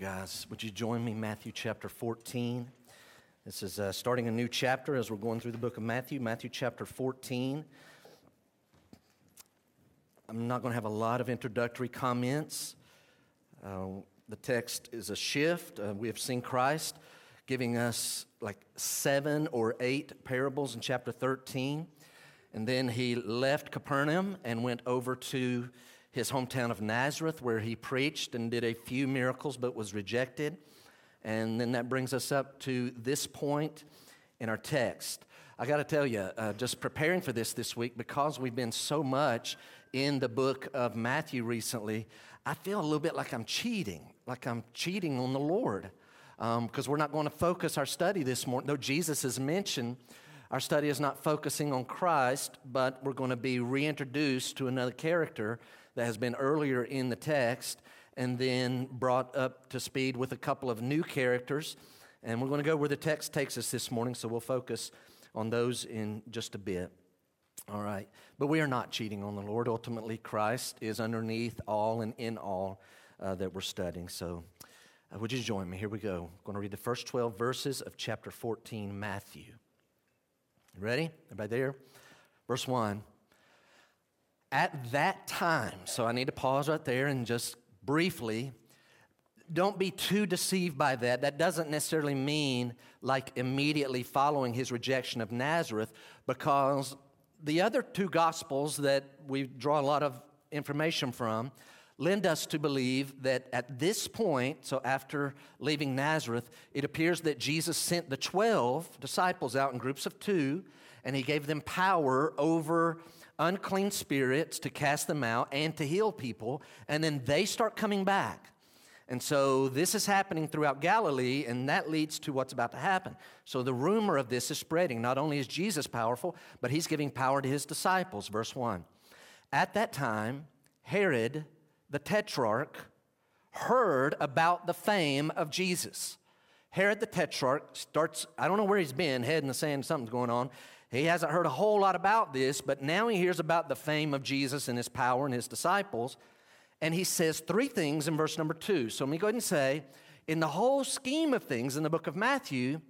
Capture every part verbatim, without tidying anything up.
right, guys, would you join me, Matthew chapter fourteen? This is uh, starting a new chapter as we're going through the book of Matthew, Matthew chapter fourteen. I'm not going to have a lot of introductory comments. Uh, the text is a shift. Uh, we have seen Christ giving us like seven or eight parables in chapter thirteen. And then he left Capernaum and went over to his hometown of Nazareth, where he preached and did a few miracles but was rejected. And then that brings us up to this point in our text. I got to tell you, uh, just preparing for this this week, because we've been so much in the book of Matthew recently, I feel a little bit like I'm cheating, like I'm cheating on the Lord, because um, we're not going to focus our study this morning. Though Jesus is mentioned, our study is not focusing on Christ, but we're going to be reintroduced to another character that has been earlier in the text and then brought up to speed with a couple of new characters. And we're going to go where the text takes us this morning, so we'll focus on those in just a bit. All right. But we are not cheating on the Lord. Ultimately, Christ is underneath all and in all uh, that we're studying. So uh, would you join me? Here we go. I'm going to read the first twelve verses of chapter fourteen, Matthew. Ready? Everybody there? Verse one. At that time, so I need to pause right there and just briefly, don't be too deceived by that. That doesn't necessarily mean like immediately following his rejection of Nazareth, because the other two Gospels that we draw a lot of information from lend us to believe that at this point, so after leaving Nazareth, it appears that Jesus sent the twelve disciples out in groups of two, and he gave them power over unclean spirits to cast them out and to heal people, and then they start coming back. And so this is happening throughout Galilee, and that leads to what's about to happen. So the rumor of this is spreading. Not only is Jesus powerful, but he's giving power to his disciples. Verse one, at that time, Herod the Tetrarch heard about the fame of Jesus. Herod the Tetrarch starts, I don't know where he's been, head in the sand, something's going on. He hasn't heard a whole lot about this, but now he hears about the fame of Jesus and his power and his disciples, and he says three things in verse number two. So let me go ahead and say, in the whole scheme of things in the book of Matthew,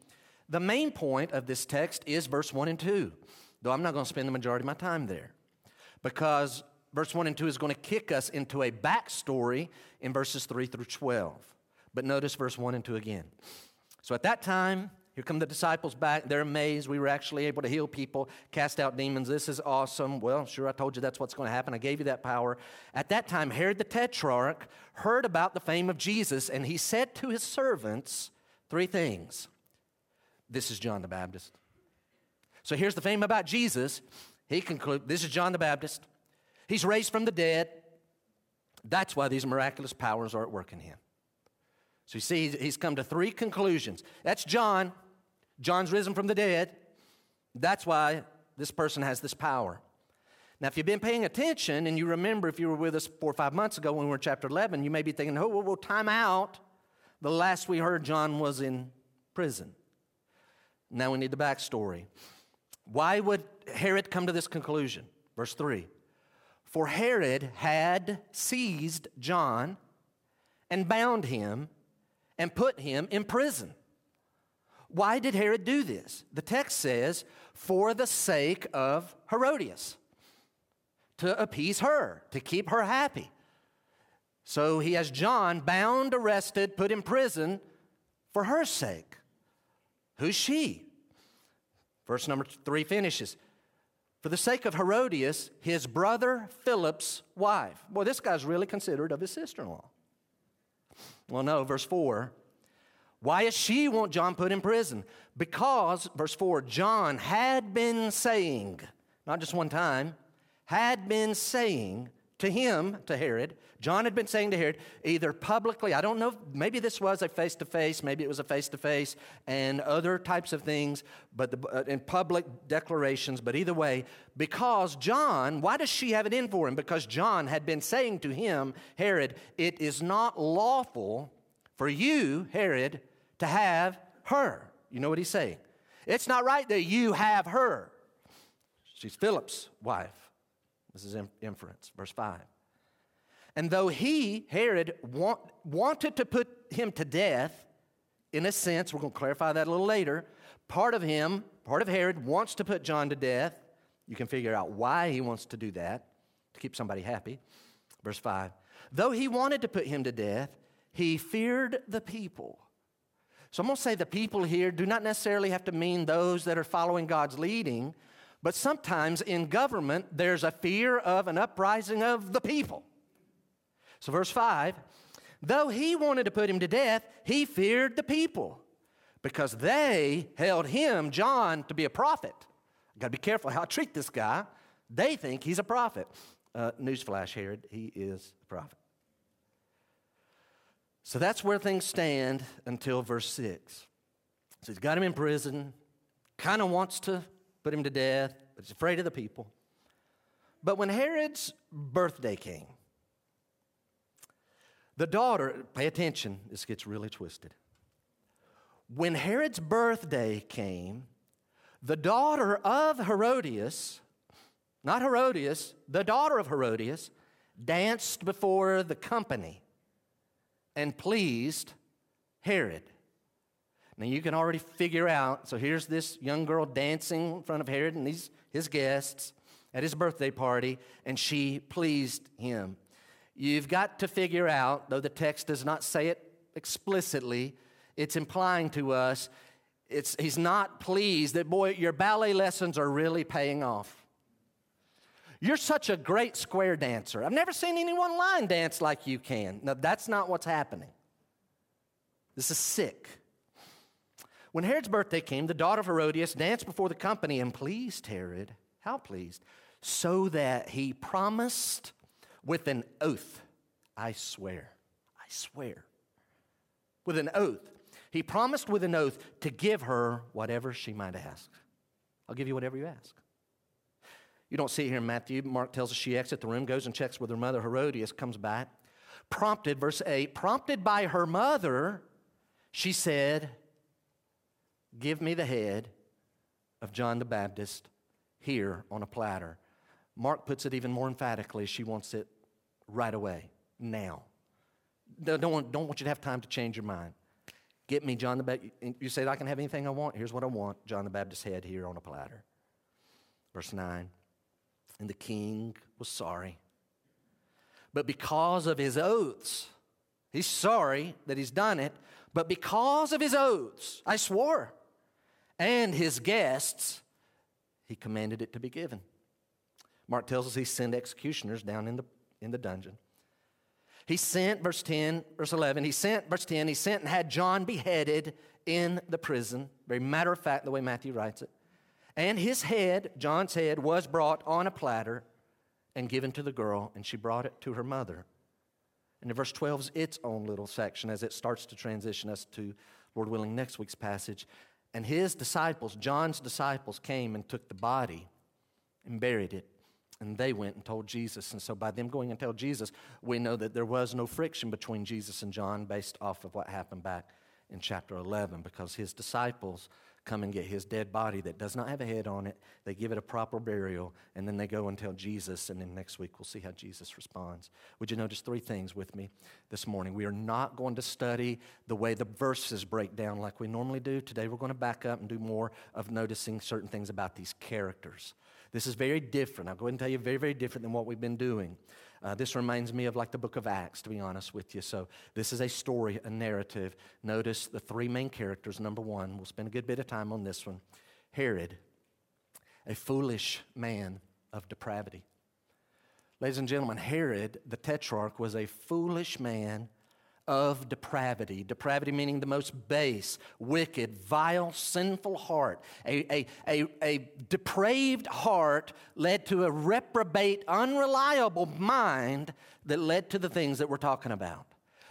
the main point of this text is verse one and two, though I'm not going to spend the majority of my time there, because verse one and two is going to kick us into a backstory in verses three through twelve. But notice verse one and two again. So at that time, here come the disciples back. They're amazed. We were actually able to heal people, cast out demons. This is awesome. Well, sure, I told you that's what's going to happen. I gave you that power. At that time, Herod the Tetrarch heard about the fame of Jesus, and he said to his servants three things. This is John the Baptist. So here's the fame about Jesus. He concludes, this is John the Baptist. He's raised from the dead. That's why these miraculous powers are at work in him. So you see, he's come to three conclusions. That's John. John's risen from the dead. That's why this person has this power. Now, if you've been paying attention, and you remember if you were with us four or five months ago when we were in chapter eleven, you may be thinking, oh, whoa, whoa, time out. The last we heard, John was in prison. Now we need the backstory. Why would Herod come to this conclusion? Verse three. For Herod had seized John and bound him and put him in prison. Why did Herod do this? The text says, for the sake of Herodias, to appease her, to keep her happy. So he has John bound, arrested, put in prison for her sake. Who's she? Verse number three finishes. For the sake of Herodias, his brother Philip's wife. Boy, this guy's really considerate of his sister-in-law. Well, no, verse four. Why is she want John put in prison? Because, verse four, John had been saying, not just one time, had been saying to him, to Herod, John had been saying to Herod, either publicly, I don't know, maybe this was a face-to-face, maybe it was a face-to-face and other types of things, but the, uh, in public declarations, but either way, because John, why does she have it in for him? Because John had been saying to him, Herod, it is not lawful for you, Herod, to have her. You know what he's saying? It's not right that you have her. She's Philip's wife. This is inference, verse five. And though he, Herod, want, wanted to put him to death, in a sense, we're going to clarify that a little later, part of him, part of Herod, wants to put John to death. You can figure out why he wants to do that, to keep somebody happy. Verse five, though he wanted to put him to death, he feared the people. So I'm going to say the people here do not necessarily have to mean those that are following God's leading, but sometimes in government, there's a fear of an uprising of the people. So verse five, though he wanted to put him to death, he feared the people because they held him, John, to be a prophet. I've got to be careful how I treat this guy. They think he's a prophet. Uh, newsflash, Herod, he is a prophet. So that's where things stand until verse six. So he's got him in prison, kind of wants to put him to death, but he's afraid of the people. But when Herod's birthday came, the daughter, pay attention, this gets really twisted. When Herod's birthday came, the daughter of Herodias, not Herodias, the daughter of Herodias, danced before the company and pleased Herod. Now you can already figure out, so here's this young girl dancing in front of Herod and these, his guests at his birthday party, and she pleased him. You've got to figure out, though the text does not say it explicitly, it's implying to us, it's, he's not pleased that, boy, your ballet lessons are really paying off. You're such a great square dancer. I've never seen anyone line dance like you can. No, that's not what's happening. This is sick. When Herod's birthday came, the daughter of Herodias danced before the company and pleased Herod. How pleased? So that he promised with an oath, I swear, I swear, with an oath. He promised with an oath to give her whatever she might ask. I'll give you whatever you ask. You don't see it here in Matthew. Mark tells us she exits the room, goes and checks with her mother. Herodias comes back. Prompted, verse eight, prompted by her mother, she said, give me the head of John the Baptist here on a platter. Mark puts it even more emphatically. She wants it right away, now. Don't want, don't want you to have time to change your mind. Get me John the Baptist. You said I can have anything I want. Here's what I want. John the Baptist's head here on a platter. Verse nine, and the king was sorry. But because of his oaths, he's sorry that he's done it, but because of his oaths, I swore, and his guests, he commanded it to be given. Mark tells us he sent executioners down in the in the dungeon. He sent, verse ten, verse eleven, he sent, verse ten, he sent and had John beheaded in the prison. Very matter of fact, the way Matthew writes it. And his head, John's head, was brought on a platter and given to the girl, and she brought it to her mother. And verse twelve is its own little section as it starts to transition us to, Lord willing, next week's passage. And his disciples, John's disciples, came and took the body and buried it. And they went and told Jesus. And so by them going and telling Jesus, we know that there was no friction between Jesus and John based off of what happened back in chapter eleven, because his disciples come and get his dead body that does not have a head on it. They give it a proper burial, and then they go and tell Jesus, and then next week we'll see how Jesus responds. Would you notice three things with me this morning? We are not going to study the way the verses break down like we normally do. Today we're going to back up and do more of noticing certain things about these characters. This is very different. I'll go ahead and tell you, very, very different than what we've been doing. Uh, this reminds me of like the book of Acts, to be honest with you. So this is a story, a narrative. Notice the three main characters. Number one, we'll spend a good bit of time on this one. Herod, a foolish man of depravity. Ladies and gentlemen, Herod, the tetrarch, was a foolish man of depravity. Depravity meaning the most base, wicked, vile, sinful heart. A, a, a, a depraved heart led to a reprobate, unreliable mind that led to the things that we're talking about.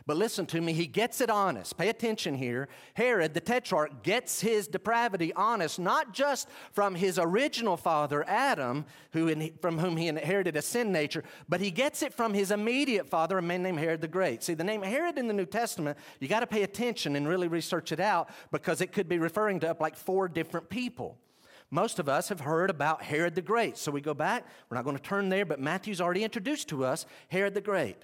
But listen to me, he gets it honest. Pay attention here. Herod, the tetrarch, gets his depravity honest, not just from his original father, Adam, who in, from whom he inherited a sin nature, but he gets it from his immediate father, a man named Herod the Great. See, the name Herod in the New Testament, you got to pay attention and really research it out because it could be referring to up like four different people. Most of us have heard about Herod the Great. So we go back. We're not going to turn there, but Matthew's already introduced to us Herod the Great.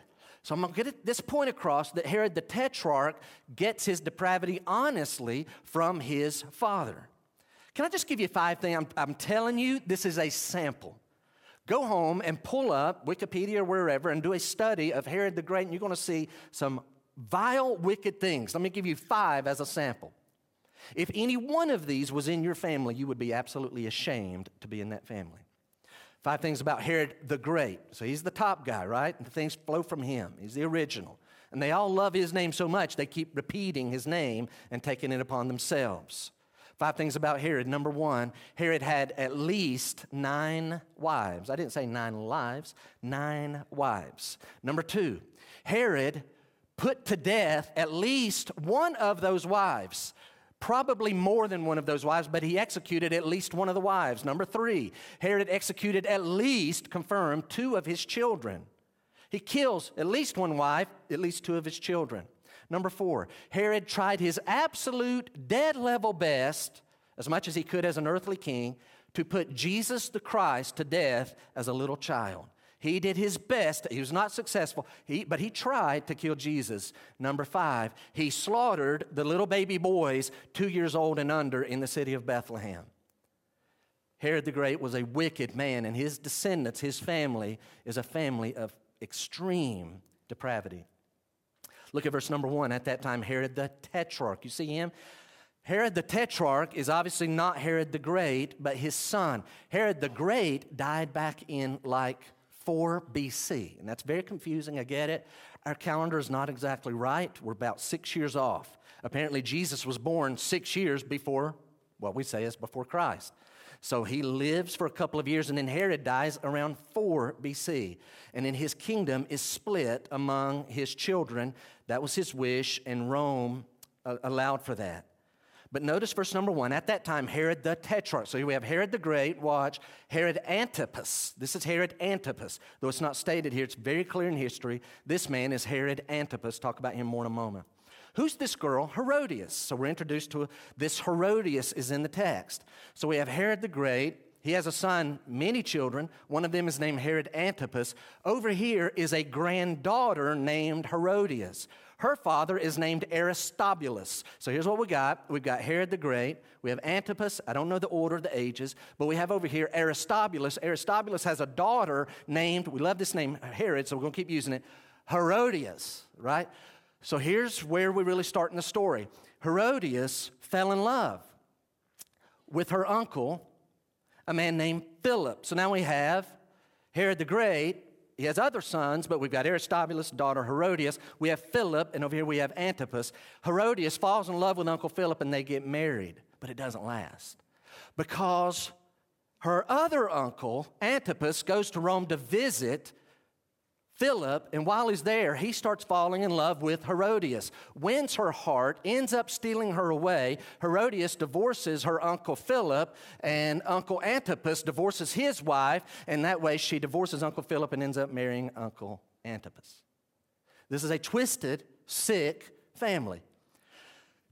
So I'm going to get this point across that Herod the Tetrarch gets his depravity honestly from his father. Can I just give you five things? I'm, I'm telling you, this is a sample. Go home and pull up Wikipedia or wherever and do a study of Herod the Great, and you're going to see some vile, wicked things. Let me give you five as a sample. If any one of these was in your family, you would be absolutely ashamed to be in that family. Five things about Herod the Great. So he's the top guy, right? And the things flow from him. He's the original. And they all love his name so much, they keep repeating his name and taking it upon themselves. Five things about Herod. Number one, Herod had at least nine wives. I didn't say nine lives, nine wives. Number two, Herod put to death at least one of those wives. Probably more than one of those wives, but he executed at least one of the wives. Number three, Herod executed at least, confirmed, two of his children. He kills at least one wife, at least two of his children. Number four, Herod tried his absolute dead level best, as much as he could as an earthly king, to put Jesus the Christ to death as a little child. He did his best. He was not successful, he, but he tried to kill Jesus. Number five, he slaughtered the little baby boys two years old and under in the city of Bethlehem. Herod the Great was a wicked man, and his descendants, his family, is a family of extreme depravity. Look at verse number one. At that time, Herod the Tetrarch. You see him? Herod the Tetrarch is obviously not Herod the Great, but his son. Herod the Great died back in like four B C, and that's very confusing, I get it. Our calendar is not exactly right. We're about six years off. Apparently, Jesus was born six years before, what we say is before Christ. So he lives for a couple of years, and then Herod dies around four B C, and then his kingdom is split among his children. That was his wish, and Rome uh, allowed for that. But notice verse number one, at that time, Herod the Tetrarch. So here we have Herod the Great, watch, Herod Antipas. This is Herod Antipas. Though it's not stated here, it's very clear in history. This man is Herod Antipas. Talk about him more in a moment. Who's this girl? Herodias. So we're introduced to a, this Herodias is in the text. So we have Herod the Great. He has a son, many children. One of them is named Herod Antipas. Over here is a granddaughter named Herodias. Her father is named Aristobulus. So here's what we got. We've got Herod the Great. We have Antipas. I don't know the order of the ages, but we have over here Aristobulus. Aristobulus has a daughter named, we love this name, Herod, so we're going to keep using it, Herodias, right? So here's where we really start in the story. Herodias fell in love with her uncle, a man named Philip. So now we have Herod the Great. He has other sons, but we've got Aristobulus, daughter Herodias. We have Philip, and over here we have Antipas. Herodias falls in love with Uncle Philip, and they get married, but it doesn't last because her other uncle, Antipas, goes to Rome to visit Philip, and while he's there, he starts falling in love with Herodias, wins her heart, ends up stealing her away. Herodias divorces her uncle Philip, and Uncle Antipas divorces his wife, and that way she divorces Uncle Philip and ends up marrying Uncle Antipas. This is a twisted, sick family.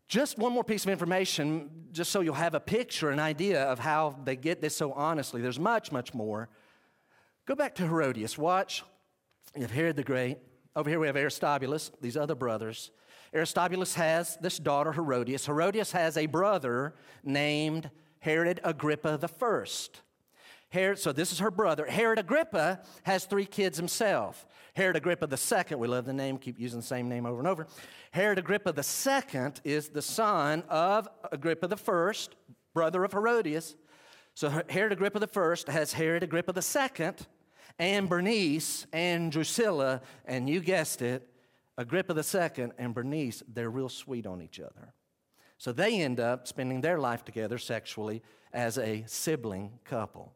Just one more piece of information, just so you'll have a picture, an idea of how they get this so honestly. There's much, much more. Go back to Herodias. Watch. You have Herod the Great. Over here we have Aristobulus, these other brothers. Aristobulus has this daughter, Herodias. Herodias has a brother named Herod Agrippa the First. Herod, so this is her brother. Herod Agrippa has three kids himself. Herod Agrippa the Second, we love the name, keep using the same name over and over. Herod Agrippa the Second is the son of Agrippa the First, brother of Herodias. So Herod Agrippa the First has Herod Agrippa the Second, and Bernice, and Drusilla, and you guessed it, Agrippa the Second and Bernice, they're real sweet on each other. So they end up spending their life together sexually as a sibling couple.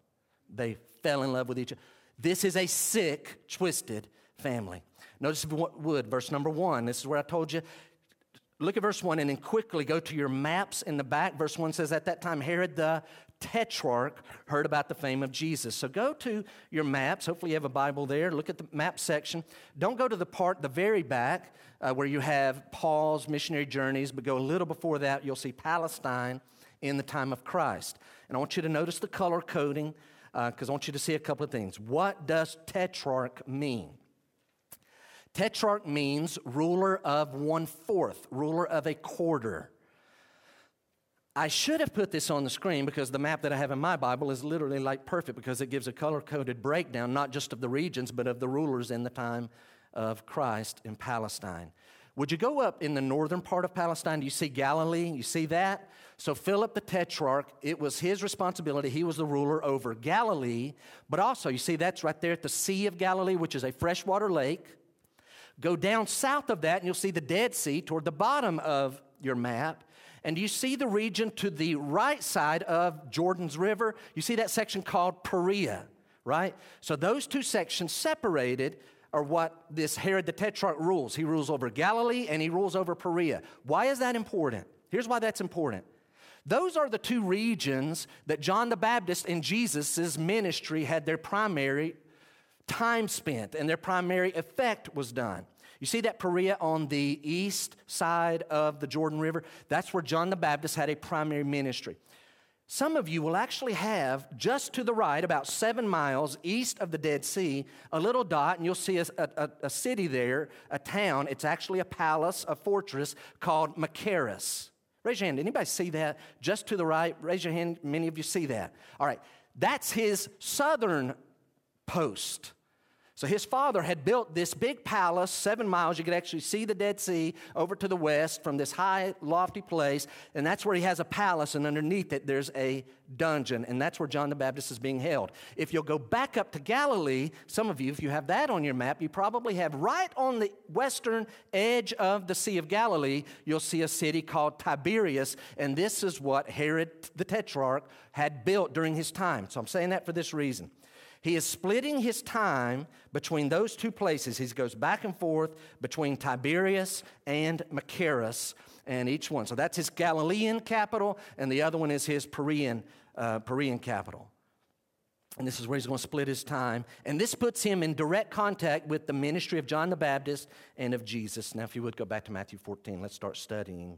They fell in love with each other. This is a sick, twisted family. Notice if you would, verse number one. This is where I told you. Look at verse one and then quickly go to your maps in the back. Verse one says, at that time, Herod the Tetrarch heard about the fame of Jesus. So go to your maps. Hopefully you have a Bible there. Look at the map section. Don't go to the part, the very back, uh, where you have Paul's missionary journeys, but go a little before that. You'll see Palestine in the time of Christ. And I want you to notice the color coding because uh, I want you to see a couple of things. What does Tetrarch mean? Tetrarch means ruler of one-fourth, ruler of a quarter. I should have put this on the screen because the map that I have in my Bible is literally like perfect because it gives a color-coded breakdown, not just of the regions, but of the rulers in the time of Christ in Palestine. Would you go up in the northern part of Palestine? Do you see Galilee? You see that? So Philip the Tetrarch, it was his responsibility. He was the ruler over Galilee. But also, you see, that's right there at the Sea of Galilee, which is a freshwater lake. Go down south of that, and you'll see the Dead Sea toward the bottom of your map. And you see the region to the right side of Jordan's River. You see that section called Perea, right? So those two sections separated are what this Herod the Tetrarch rules. He rules over Galilee and he rules over Perea. Why is that important? Here's why that's important. Those are the two regions that John the Baptist and Jesus' ministry had their primary time spent and their primary effect was done. You see that Perea on the east side of the Jordan River? That's where John the Baptist had a primary ministry. Some of you will actually have, just to the right, about seven miles east of the Dead Sea, a little dot, and you'll see a, a, a city there, a town. It's actually a palace, a fortress called Machaerus. Raise your hand. Anybody see that? Just to the right, raise your hand. Many of you see that. All right. That's his southern post. So his father had built this big palace, seven miles. You could actually see the Dead Sea over to the west from this high, lofty place. And that's where he has a palace, and underneath it there's a dungeon. And that's where John the Baptist is being held. If you'll go back up to Galilee, some of you, if you have that on your map, you probably have right on the western edge of the Sea of Galilee, you'll see a city called Tiberias. And this is what Herod the Tetrarch had built during his time. So I'm saying that for this reason. He is splitting his time between those two places. He goes back and forth between Tiberias and Machaerus and each one. So that's his Galilean capital, and the other one is his Perean, uh, Perean capital. And this is where he's going to split his time. And this puts him in direct contact with the ministry of John the Baptist and of Jesus. Now, if you would go back to Matthew fourteen, let's start studying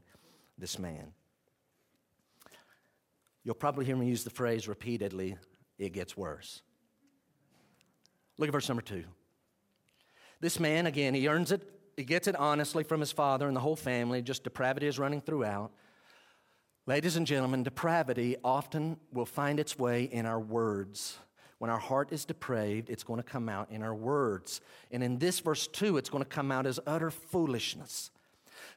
this man. You'll probably hear me use the phrase repeatedly, it gets worse. Look at verse number two. This man, again, he earns it. He gets it honestly from his father and the whole family. Just depravity is running throughout. Ladies and gentlemen, depravity often will find its way in our words. When our heart is depraved, it's going to come out in our words. And in this verse two, it's going to come out as utter foolishness.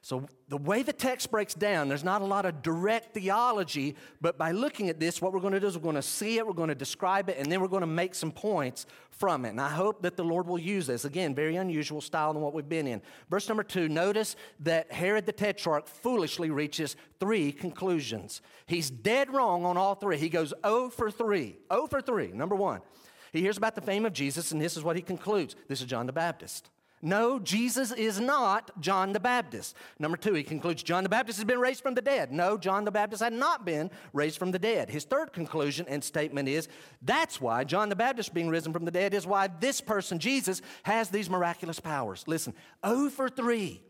So the way the text breaks down, there's not a lot of direct theology, but by looking at this, what we're going to do is we're going to see it, we're going to describe it, and then we're going to make some points from it. And I hope that the Lord will use this. Again, very unusual style than what we've been in. Verse number two, notice that Herod the Tetrarch foolishly reaches three conclusions. He's dead wrong on all three. He goes zero for three. zero for three, number one. He hears about the fame of Jesus, and this is what he concludes. This is John the Baptist. No, Jesus is not John the Baptist. Number two, he concludes John the Baptist has been raised from the dead. No, John the Baptist had not been raised from the dead. His third conclusion and statement is, that's why John the Baptist being risen from the dead is why this person, Jesus, has these miraculous powers. Listen, zero for three.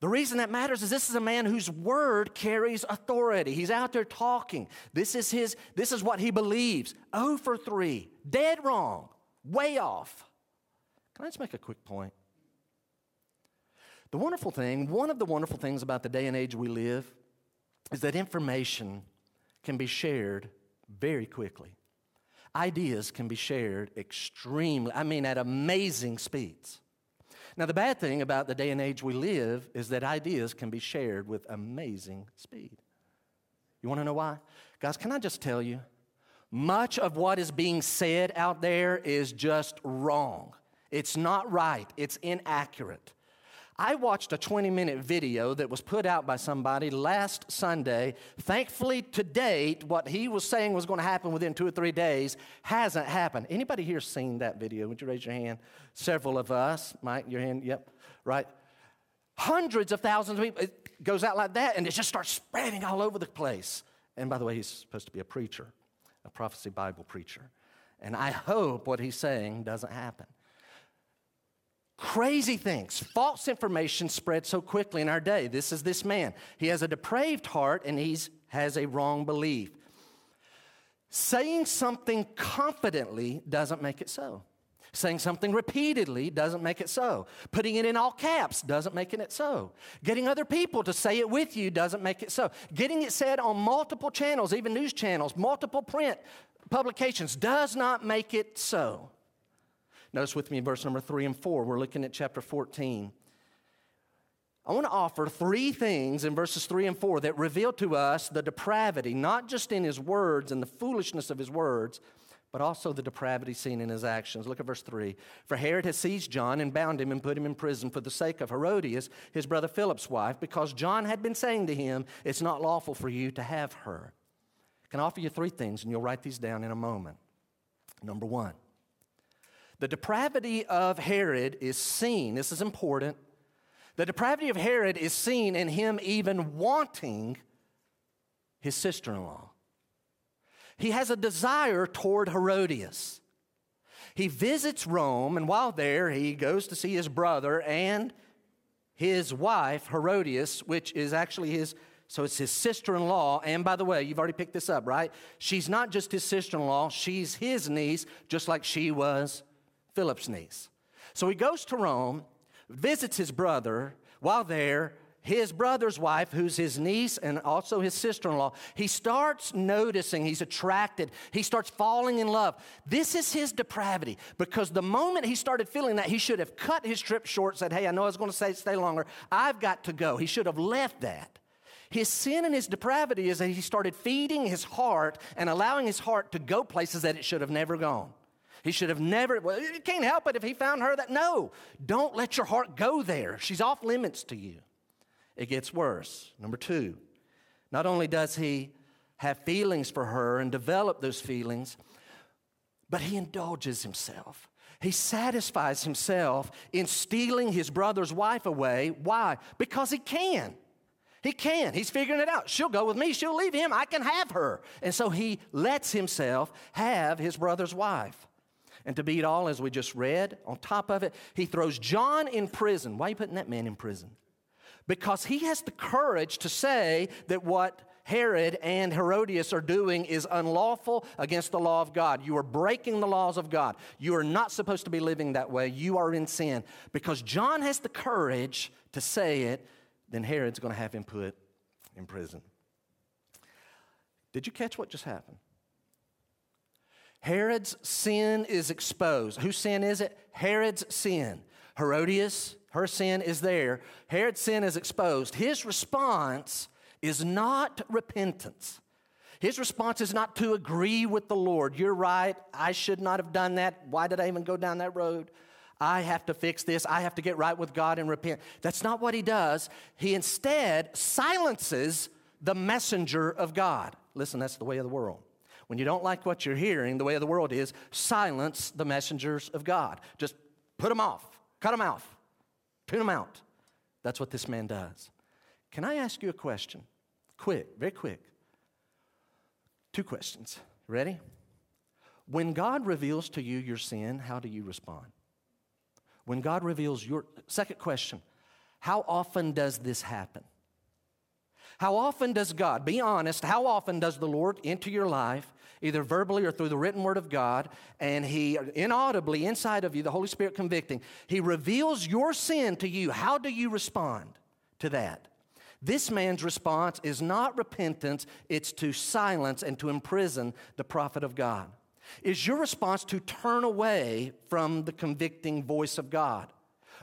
The reason that matters is this is a man whose word carries authority. He's out there talking. This is his. This is what he believes. zero for three. Dead wrong. Way off. Can I just make a quick point? The wonderful thing, one of the wonderful things about the day and age we live is that information can be shared very quickly. Ideas can be shared extremely, I mean at amazing speeds. Now the bad thing about the day and age we live is that ideas can be shared with amazing speed. You want to know why? Guys, can I just tell you, much of what is being said out there is just wrong. It's not right. It's inaccurate. I watched a twenty-minute video that was put out by somebody last Sunday. Thankfully, to date, what he was saying was going to happen within two or three days hasn't happened. Anybody here seen that video? Would you raise your hand? Several of us. Mike, your hand? Yep. Right. Hundreds of thousands of people. It goes out like that, and it just starts spreading all over the place. And by the way, he's supposed to be a preacher, a prophecy Bible preacher. And I hope what he's saying doesn't happen. Crazy things, false information spread so quickly in our day. This is this man. He has a depraved heart and he has a wrong belief. Saying something confidently doesn't make it so. Saying something repeatedly doesn't make it so. Putting it in all caps doesn't make it so. Getting other people to say it with you doesn't make it so. Getting it said on multiple channels, even news channels, multiple print publications, does not make it so. Notice with me verse number three and four. We're looking at chapter fourteen. I want to offer three things in verses three and four that reveal to us the depravity, not just in his words and the foolishness of his words, but also the depravity seen in his actions. Look at verse three. For Herod had seized John and bound him and put him in prison for the sake of Herodias, his brother Philip's wife, because John had been saying to him, it's not lawful for you to have her. I can offer you three things, and you'll write these down in a moment. Number one, the depravity of Herod is seen. This is important. The depravity of Herod is seen in him even wanting his sister-in-law. He has a desire toward Herodias. He visits Rome, and while there, he goes to see his brother and his wife, Herodias, which is actually his, so it's his sister-in-law. And by the way, you've already picked this up, right? She's not just his sister-in-law. She's his niece, just like she was Philip's niece. So he goes to Rome, visits his brother. While there, his brother's wife, who's his niece and also his sister-in-law, he starts noticing, he's attracted, he starts falling in love. This is his depravity, because the moment he started feeling that, he should have cut his trip short, said, hey, I know I was going to say stay longer, I've got to go. He should have left that. His sin and his depravity is that he started feeding his heart and allowing his heart to go places that it should have never gone. He should have never, well, you can't help it if he found her that, no, don't let your heart go there. She's off limits to you. It gets worse. Number two, not only does he have feelings for her and develop those feelings, but he indulges himself. He satisfies himself in stealing his brother's wife away. Why? Because he can. He can. He's figuring it out. She'll go with me. She'll leave him. I can have her. And so he lets himself have his brother's wife. And to beat it all, as we just read, on top of it, he throws John in prison. Why are you putting that man in prison? Because he has the courage to say that what Herod and Herodias are doing is unlawful against the law of God. You are breaking the laws of God. You are not supposed to be living that way. You are in sin. Because John has the courage to say it, then Herod's going to have him put in prison. Did you catch what just happened? Herod's sin is exposed. Whose sin is it? Herod's sin. Herodias, her sin is there. Herod's sin is exposed. His response is not repentance. His response is not to agree with the Lord. You're right. I should not have done that. Why did I even go down that road? I have to fix this. I have to get right with God and repent. That's not what he does. He instead silences the messenger of God. Listen, that's the way of the world. When you don't like what you're hearing, the way of the world is silence the messengers of God. Just put them off, cut them off, tune them out. That's what this man does. Can I ask you a question? Quick, very quick. Two questions. Ready? When God reveals to you your sin, how do you respond? When God reveals your... Second question, how often does this happen? How often does God, be honest, how often does the Lord enter your life, either verbally or through the written word of God, and he inaudibly inside of you, the Holy Spirit convicting, he reveals your sin to you. How do you respond to that? This man's response is not repentance, it's to silence and to imprison the prophet of God. Is your response to turn away from the convicting voice of God?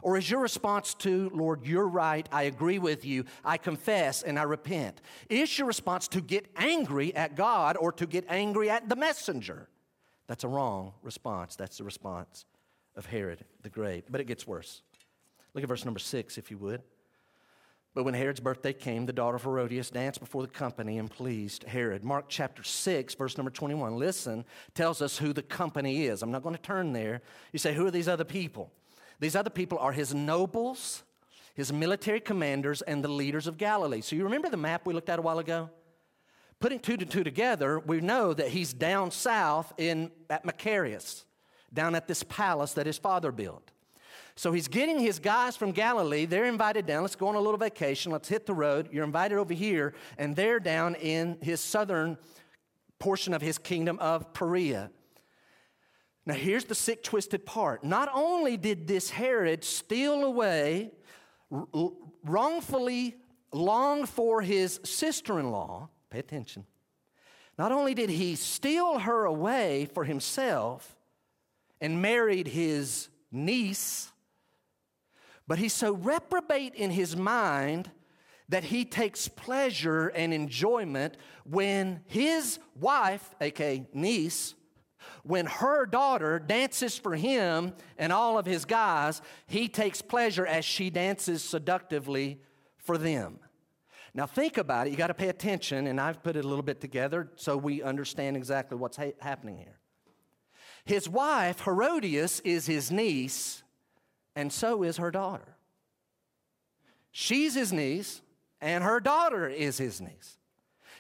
Or is your response to, Lord, you're right, I agree with you, I confess, and I repent? Is your response to get angry at God or to get angry at the messenger? That's a wrong response. That's the response of Herod the Great. But it gets worse. Look at verse number six, if you would. But when Herod's birthday came, the daughter of Herodias danced before the company and pleased Herod. Mark chapter six, verse number twenty-one, listen, tells us who the company is. I'm not going to turn there. You say, who are these other people? These other people are his nobles, his military commanders, and the leaders of Galilee. So you remember the map we looked at a while ago? Putting two to two together, we know that he's down south in at Machaerus, down at this palace that his father built. So he's getting his guys from Galilee. They're invited down. Let's go on a little vacation. Let's hit the road. You're invited over here, and they're down in his southern portion of his kingdom of Perea. Now here's the sick, twisted part. Not only did this Herod steal away, wrongfully long for his sister-in-law, pay attention, not only did he steal her away for himself and married his niece, but he's so reprobate in his mind that he takes pleasure and enjoyment when his wife, aka niece, when her daughter dances for him and all of his guys, he takes pleasure as she dances seductively for them. Now think about it. You got to pay attention, and I've put it a little bit together so we understand exactly what's ha- happening here. His wife, Herodias, is his niece, and so is her daughter. She's his niece, and her daughter is his niece.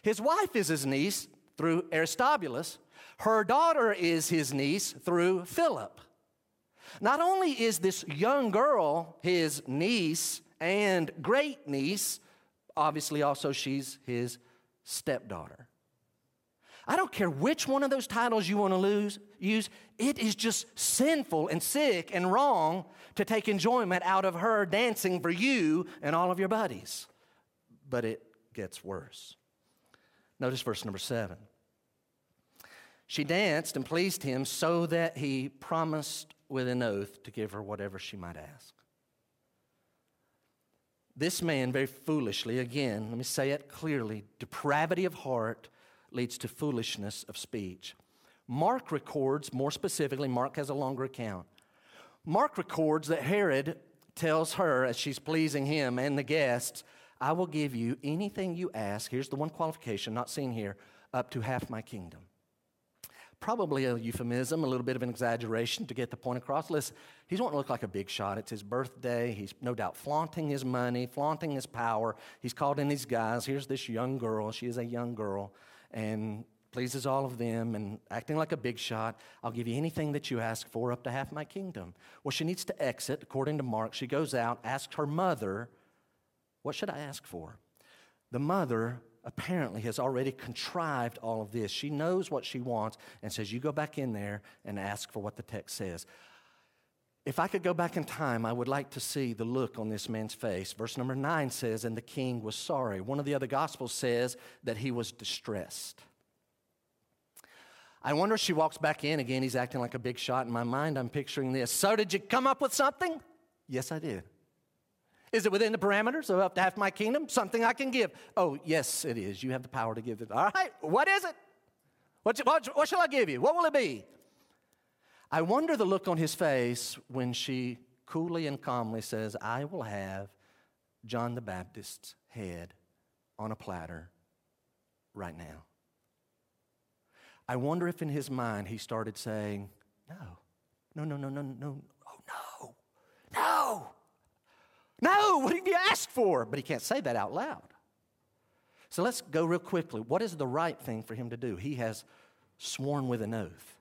His wife is his niece through Aristobulus. Her daughter is his niece through Philip. Not only is this young girl his niece and great niece, obviously also she's his stepdaughter. I don't care which one of those titles you want to lose, use, it is just sinful and sick and wrong to take enjoyment out of her dancing for you and all of your buddies. But it gets worse. Notice verse number seven. She danced and pleased him so that he promised with an oath to give her whatever she might ask. This man very foolishly, again, let me say it clearly, depravity of heart leads to foolishness of speech. Mark records, more specifically, Mark has a longer account. Mark records that Herod tells her as she's pleasing him and the guests, I will give you anything you ask, here's the one qualification not seen here, up to half my kingdom. Probably a euphemism, a little bit of an exaggeration to get the point across. Listen, he doesn't look like a big shot. It's his birthday. He's no doubt flaunting his money, flaunting his power. He's called in these guys. Here's this young girl. She is a young girl and pleases all of them and acting like a big shot. I'll give you anything that you ask for, up to half my kingdom. Well, she needs to exit. According to Mark, she goes out, asks her mother, what should I ask for? The mother apparently has already contrived all of this. She knows what she wants and says, you go back in there and ask for what the text says. If I could go back in time, I would like to see the look on this man's face. Verse number nine says, and the king was sorry. One of the other gospels says that he was distressed. I wonder if she walks back in again. He's acting like a big shot. In my mind, I'm picturing this. So did you come up with something? Yes, I did. Is it within the parameters of up to half my kingdom? Something I can give. Oh, yes, it is. You have the power to give it. All right, what is it? What, what, what shall I give you? What will it be? I wonder the look on his face when she coolly and calmly says, I will have John the Baptist's head on a platter right now. I wonder if in his mind he started saying, no, no, no, no, no, no, oh, no, no. No, what have you asked for? But he can't say that out loud. So let's go real quickly. What is the right thing for him to do? He has sworn with an oath.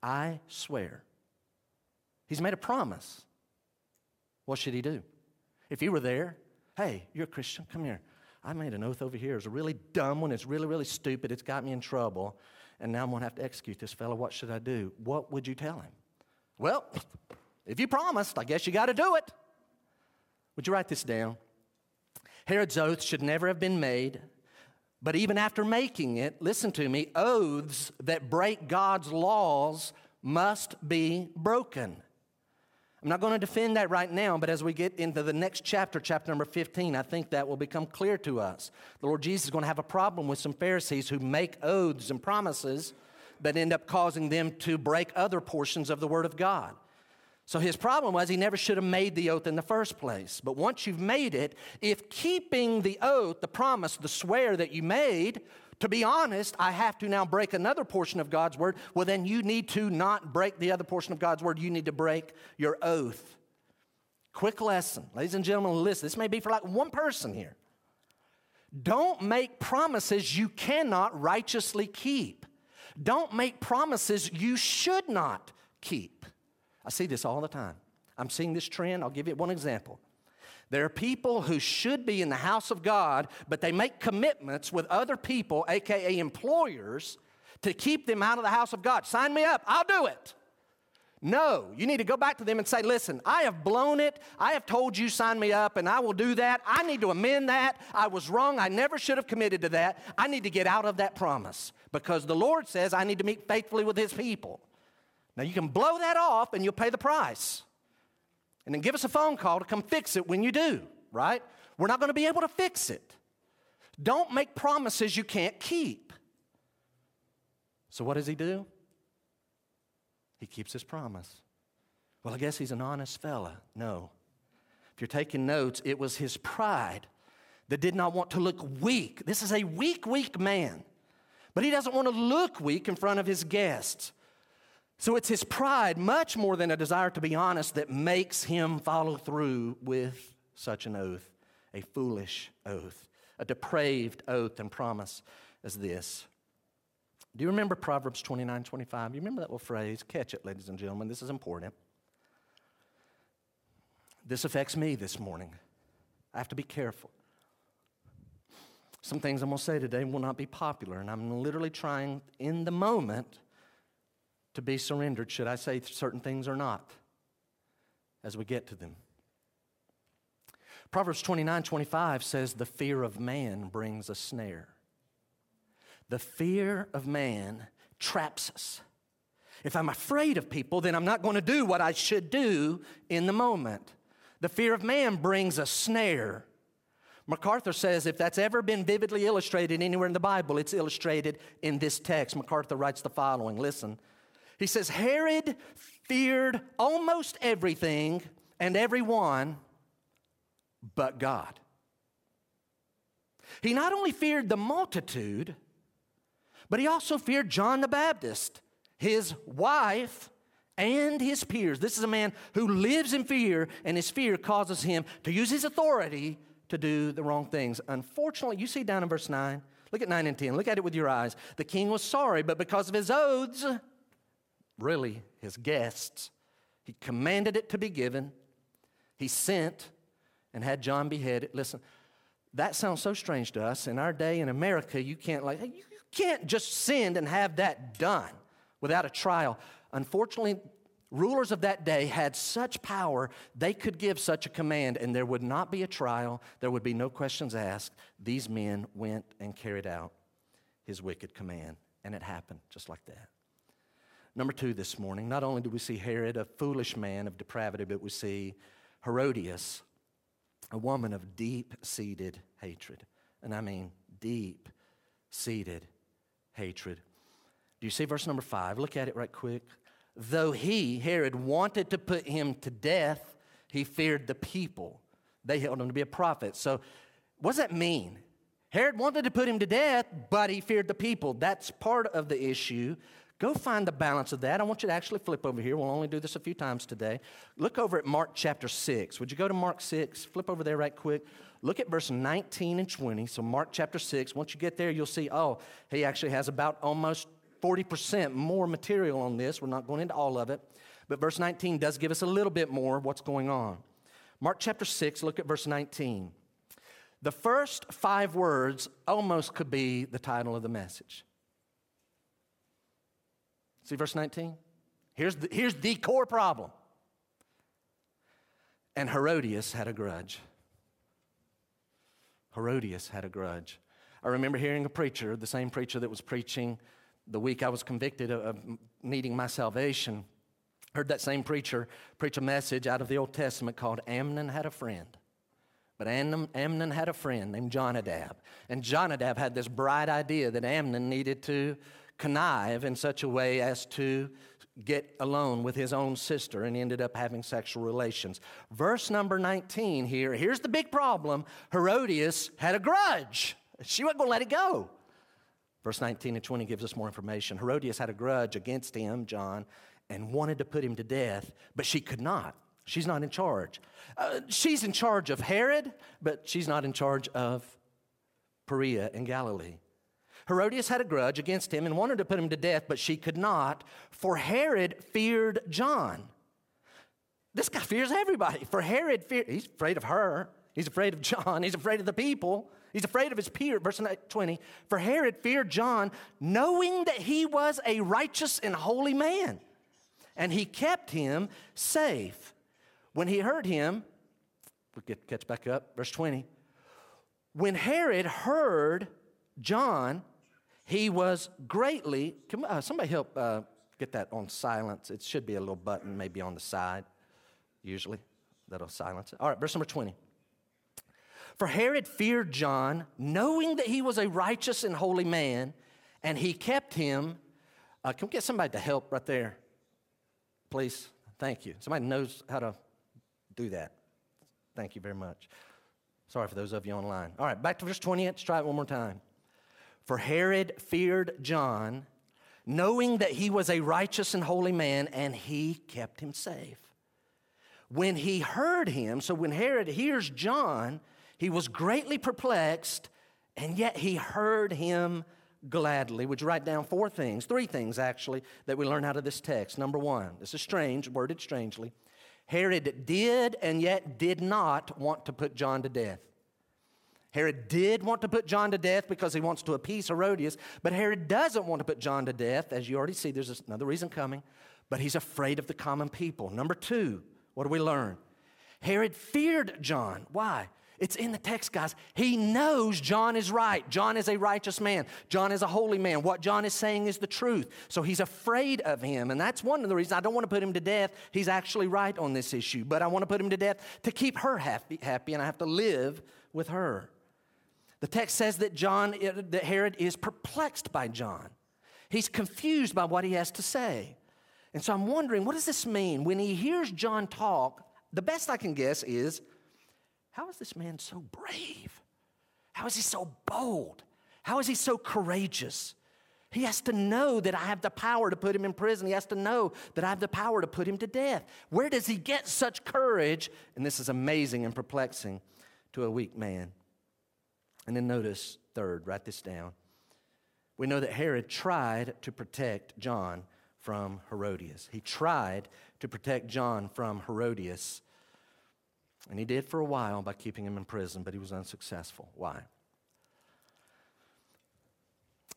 I swear. He's made a promise. What should he do? If he were there, hey, you're a Christian, come here. I made an oath over here. It's a really dumb one. It's really, really stupid. It's got me in trouble. And now I'm going to have to execute this fellow. What should I do? What would you tell him? Well, if you promised, I guess you got to do it. Would you write this down? Herod's oath should never have been made, but even after making it, listen to me, oaths that break God's laws must be broken. I'm not going to defend that right now, but as we get into the next chapter, chapter number fifteen, I think that will become clear to us. The Lord Jesus is going to have a problem with some Pharisees who make oaths and promises that end up causing them to break other portions of the Word of God. So his problem was he never should have made the oath in the first place. But once you've made it, if keeping the oath, the promise, the swear that you made, to be honest, I have to now break another portion of God's word, well, then you need to not break the other portion of God's word. You need to break your oath. Quick lesson. Ladies and gentlemen, listen. This may be for like one person here. Don't make promises you cannot righteously keep. Don't make promises you should not keep. I see this all the time. I'm seeing this trend. I'll give you one example. There are people who should be in the house of God, but they make commitments with other people, aka employers, to keep them out of the house of God. Sign me up. I'll do it. No, you need to go back to them and say, listen, I have blown it. I have told you, sign me up, and I will do that. I need to amend that. I was wrong. I never should have committed to that. I need to get out of that promise because the Lord says I need to meet faithfully with his people. Now, you can blow that off, and you'll pay the price. And then give us a phone call to come fix it when you do, right? We're not going to be able to fix it. Don't make promises you can't keep. So what does he do? He keeps his promise. Well, I guess he's an honest fella. No. If you're taking notes, it was his pride that did not want to look weak. This is a weak, weak man. But he doesn't want to look weak in front of his guests. So it's his pride, much more than a desire to be honest, that makes him follow through with such an oath, a foolish oath, a depraved oath and promise as this. Do you remember Proverbs twenty-nine twenty-five? You remember that little phrase? Catch it, ladies and gentlemen. This is important. This affects me this morning. I have to be careful. Some things I'm going to say today will not be popular, and I'm literally trying in the moment to be surrendered. Should I say certain things or not as we get to them? Proverbs twenty-nine twenty-five says, the fear of man brings a snare. The fear of man traps us. If I'm afraid of people, then I'm not going to do what I should do in the moment. The fear of man brings a snare. MacArthur says if that's ever been vividly illustrated anywhere in the Bible, it's illustrated in this text. MacArthur writes the following. Listen. He says, Herod feared almost everything and everyone but God. He not only feared the multitude, but he also feared John the Baptist, his wife, and his peers. This is a man who lives in fear, and his fear causes him to use his authority to do the wrong things. Unfortunately, you see down in verse nine, look at nine and ten, look at it with your eyes. The king was sorry, but because of his oaths, really his guests, he commanded it to be given. He sent and had John beheaded. Listen, that sounds so strange to us. In our day in America, you can't like... You can't just send and have that done without a trial. Unfortunately, rulers of that day had such power, they could give such a command, and there would not be a trial. There would be no questions asked. These men went and carried out his wicked command, and it happened just like that. Number two this morning, not only do we see Herod, a foolish man of depravity, but we see Herodias, a woman of deep-seated hatred, and I mean deep-seated hatred. Do you see verse number five? Look at it right quick. Though he, Herod, wanted to put him to death, he feared the people. They held him to be a prophet. So what does that mean? Herod wanted to put him to death, but he feared the people. That's part of the issue. Go find the balance of that. I want you to actually flip over here. We'll only do this a few times today. Look over at Mark chapter six. Would you go to Mark six? Flip over there right quick. Look at verse nineteen and twenty. So Mark chapter six. Once you get there, you'll see, oh, he actually has about almost forty percent more material on this. We're not going into all of it. But verse nineteen does give us a little bit more of what's going on. Mark chapter six, look at verse nineteen. The first five words almost could be the title of the message. See verse nineteen? Here's the, here's the core problem. And Herodias had a grudge. Herodias had a grudge. I remember hearing a preacher, the same preacher that was preaching the week I was convicted of, of needing my salvation, heard that same preacher preach a message out of the Old Testament called Amnon Had a Friend. But Amnon, Amnon had a friend named Jonadab. And Jonadab had this bright idea that Amnon needed to connive in such a way as to get alone with his own sister and ended up having sexual relations. Verse number nineteen here, here's the big problem. Herodias had a grudge. She wasn't going to let it go. Verse nineteen and twenty gives us more information. Herodias had a grudge against him, John, and wanted to put him to death, but she could not. She's not in charge. Uh, she's in charge of Herod, but she's not in charge of Perea in Galilee. Herodias had a grudge against him and wanted to put him to death, but she could not, for Herod feared John. This guy fears everybody. For Herod, fear, he's afraid of her. He's afraid of John. He's afraid of the people. He's afraid of his peer. Verse twenty, for Herod feared John, knowing that he was a righteous and holy man, and he kept him safe. When he heard him, we get catch back up, verse twenty. When Herod heard John, he was greatly, can, uh, somebody help uh, get that on silence. It should be a little button maybe on the side, usually. That'll silence it. All right, verse number twenty. For Herod feared John, knowing that he was a righteous and holy man, and he kept him. Uh, can we get somebody to help right there, please? Thank you. Somebody knows how to do that. Thank you very much. Sorry for those of you online. All right, back to verse twenty. Let's try it one more time. For Herod feared John, knowing that he was a righteous and holy man, and he kept him safe. When he heard him, so when Herod hears John, he was greatly perplexed, and yet he heard him gladly. Would you write down four things, three things actually, that we learn out of this text? Number one, this is strange, worded strangely. Herod did and yet did not want to put John to death. Herod did want to put John to death because he wants to appease Herodias, but Herod doesn't want to put John to death. As you already see, there's another reason coming, but he's afraid of the common people. Number two, what do we learn? Herod feared John. Why? It's in the text, guys. He knows John is right. John is a righteous man. John is a holy man. What John is saying is the truth. So he's afraid of him, and that's one of the reasons I don't want to put him to death. He's actually right on this issue, but I want to put him to death to keep her happy, happy, and I have to live with her. The text says that John, that Herod is perplexed by John. He's confused by what he has to say. And so I'm wondering, what does this mean? When he hears John talk, the best I can guess is, how is this man so brave? How is he so bold? How is he so courageous? He has to know that I have the power to put him in prison. He has to know that I have the power to put him to death. Where does he get such courage? And this is amazing and perplexing to a weak man. And then notice, third, write this down. We know that Herod tried to protect John from Herodias. He tried to protect John from Herodias. And he did for a while by keeping him in prison, but he was unsuccessful. Why?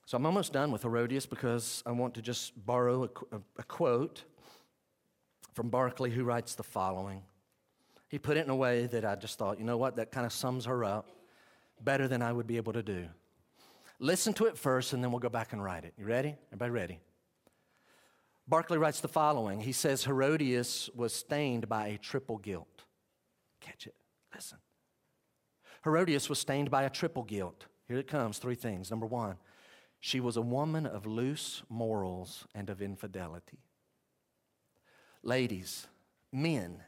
So I'm almost done with Herodias because I want to just borrow a, a, a quote from Barclay, who writes the following. He put it in a way that I just thought, you know what, that kind of sums her up better than I would be able to do. Listen to it first, and then we'll go back and write it. You ready? Everybody ready? Barclay writes the following. He says, Herodias was stained by a triple guilt. Catch it. Listen. Herodias was stained by a triple guilt. Here it comes, three things. Number one, she was a woman of loose morals and of infidelity. Ladies, men,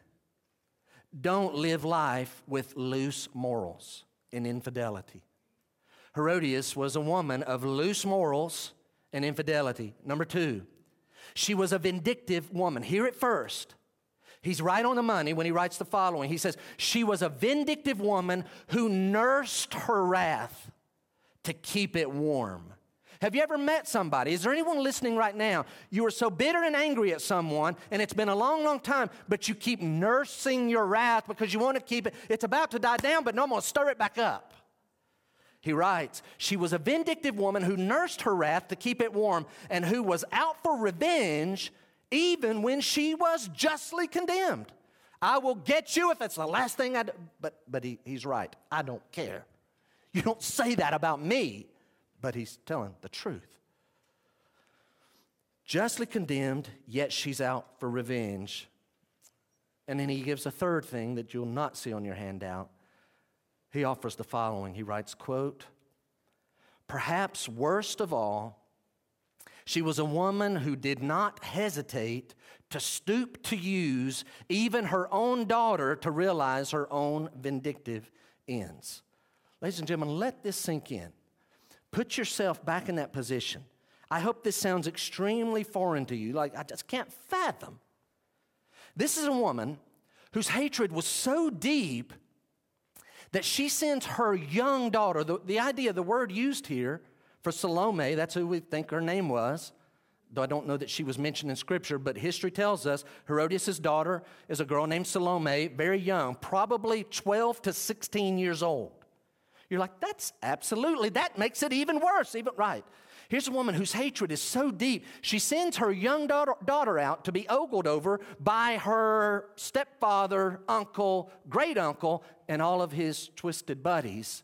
don't live life with loose morals and infidelity. Herodias was a woman of loose morals and infidelity. Number two, she was a vindictive woman. Hear it first. He's right on the money when he writes the following. He says, she was a vindictive woman who nursed her wrath to keep it warm. Have you ever met somebody? Is there anyone listening right now? You are so bitter and angry at someone, and it's been a long, long time, but you keep nursing your wrath because you want to keep it. It's about to die down, but no, I'm going to stir it back up. He writes, she was a vindictive woman who nursed her wrath to keep it warm and who was out for revenge even when she was justly condemned. I will get you if it's the last thing I do. But, but he, he's right. I don't care. You don't say that about me. But he's telling the truth. Justly condemned, yet she's out for revenge. And then he gives a third thing that you'll not see on your handout. He offers the following. He writes, quote, perhaps worst of all, she was a woman who did not hesitate to stoop to use even her own daughter to realize her own vindictive ends. Ladies and gentlemen, let this sink in. Put yourself back in that position. I hope this sounds extremely foreign to you, like I just can't fathom. This is a woman whose hatred was so deep that she sends her young daughter, the, the idea, the word used here, for Salome, that's who we think her name was, though I don't know that she was mentioned in Scripture, but history tells us Herodias' daughter is a girl named Salome, very young, probably twelve to sixteen years old. You're like, that's absolutely, that makes it even worse, even right. Here's a woman whose hatred is so deep, she sends her young daughter, daughter out to be ogled over by her stepfather, uncle, great uncle, and all of his twisted buddies.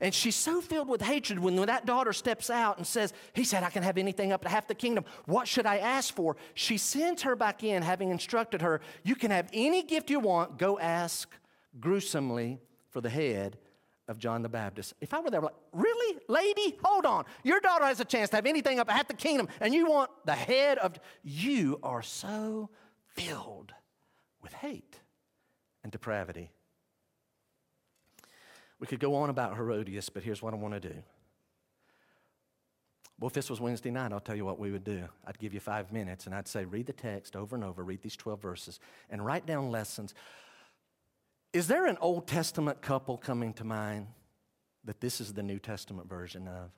And she's so filled with hatred when, when that daughter steps out and says, he said, I can have anything up to half the kingdom. What should I ask for? She sends her back in, having instructed her, you can have any gift you want. Go ask gruesomely for the head of John the Baptist. If I were there, I'd be like, really, lady? Hold on. Your daughter has a chance to have anything up at the kingdom, and you want the head of... You are so filled with hate and depravity. We could go on about Herodias, but here's what I want to do. Well, if this was Wednesday night, I'll tell you what we would do. I'd give you five minutes, and I'd say, read the text over and over, read these twelve verses, and write down lessons. Is there an Old Testament couple coming to mind that this is the New Testament version of?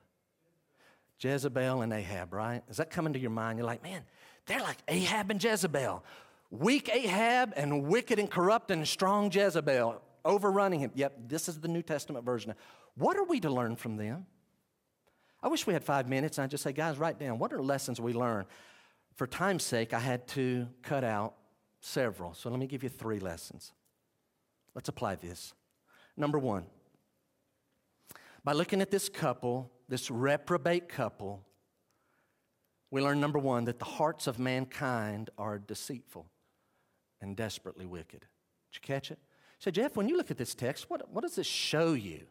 Jezebel and Ahab, right? Is that coming to your mind? You're like, man, they're like Ahab and Jezebel. Weak Ahab and wicked and corrupt and strong Jezebel overrunning him. Yep, this is the New Testament version. What are we to learn from them? I wish we had five minutes and I'd just say, guys, write down, what are lessons we learn? For time's sake, I had to cut out several. So let me give you three lessons. Let's apply this. Number one, by looking at this couple, this reprobate couple, we learn, number one, that the hearts of mankind are deceitful and desperately wicked. Did you catch it? So, Jeff, when you look at this text, what, what does this show you?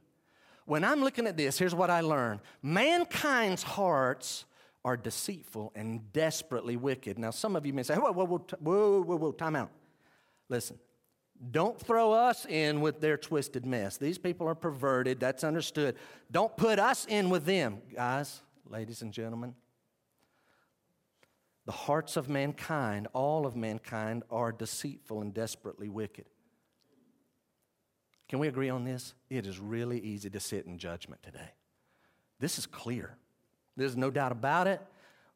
When I'm looking at this, here's what I learned. Mankind's hearts are deceitful and desperately wicked. Now, some of you may say, whoa, whoa, whoa, whoa, whoa, whoa, time out. Listen. Don't throw us in with their twisted mess. These people are perverted. That's understood. Don't put us in with them. Guys, ladies and gentlemen, the hearts of mankind, all of mankind, are deceitful and desperately wicked. Can we agree on this? It is really easy to sit in judgment today. This is clear. There's no doubt about it.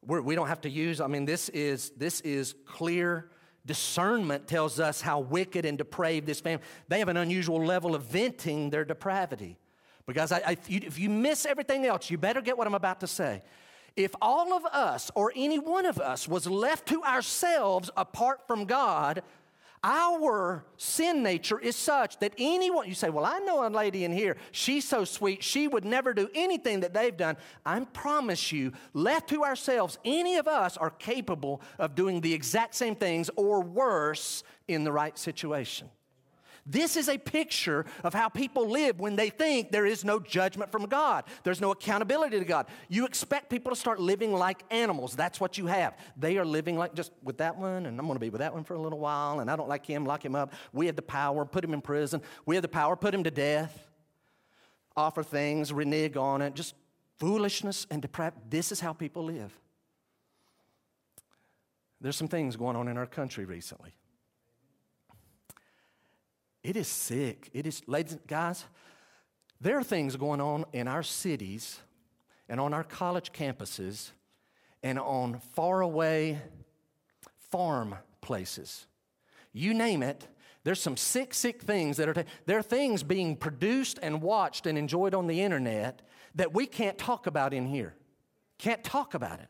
We're, we don't have to use, I mean, this is, this is clear. Discernment tells us how wicked and depraved this family. They have an unusual level of venting their depravity. Because I, I, if, you, if you miss everything else, you better get what I'm about to say. If all of us or any one of us was left to ourselves apart from God, our sin nature is such that anyone, you say, well, I know a lady in here. She's so sweet. She would never do anything that they've done. I promise you, left to ourselves, any of us are capable of doing the exact same things or worse in the right situation. This is a picture of how people live when they think there is no judgment from God. There's no accountability to God. You expect people to start living like animals. That's what you have. They are living like just with that one, and I'm going to be with that one for a little while, and I don't like him, lock him up. We have the power, put him in prison. We have the power, put him to death. Offer things, renege on it. Just foolishness and depravity. This is how people live. There's some things going on in our country recently. It is sick. It is, ladies and guys, there are things going on in our cities and on our college campuses and on faraway farm places. You name it, there's some sick, sick things that are, ta- there are things being produced and watched and enjoyed on the internet that we can't talk about in here. Can't talk about it.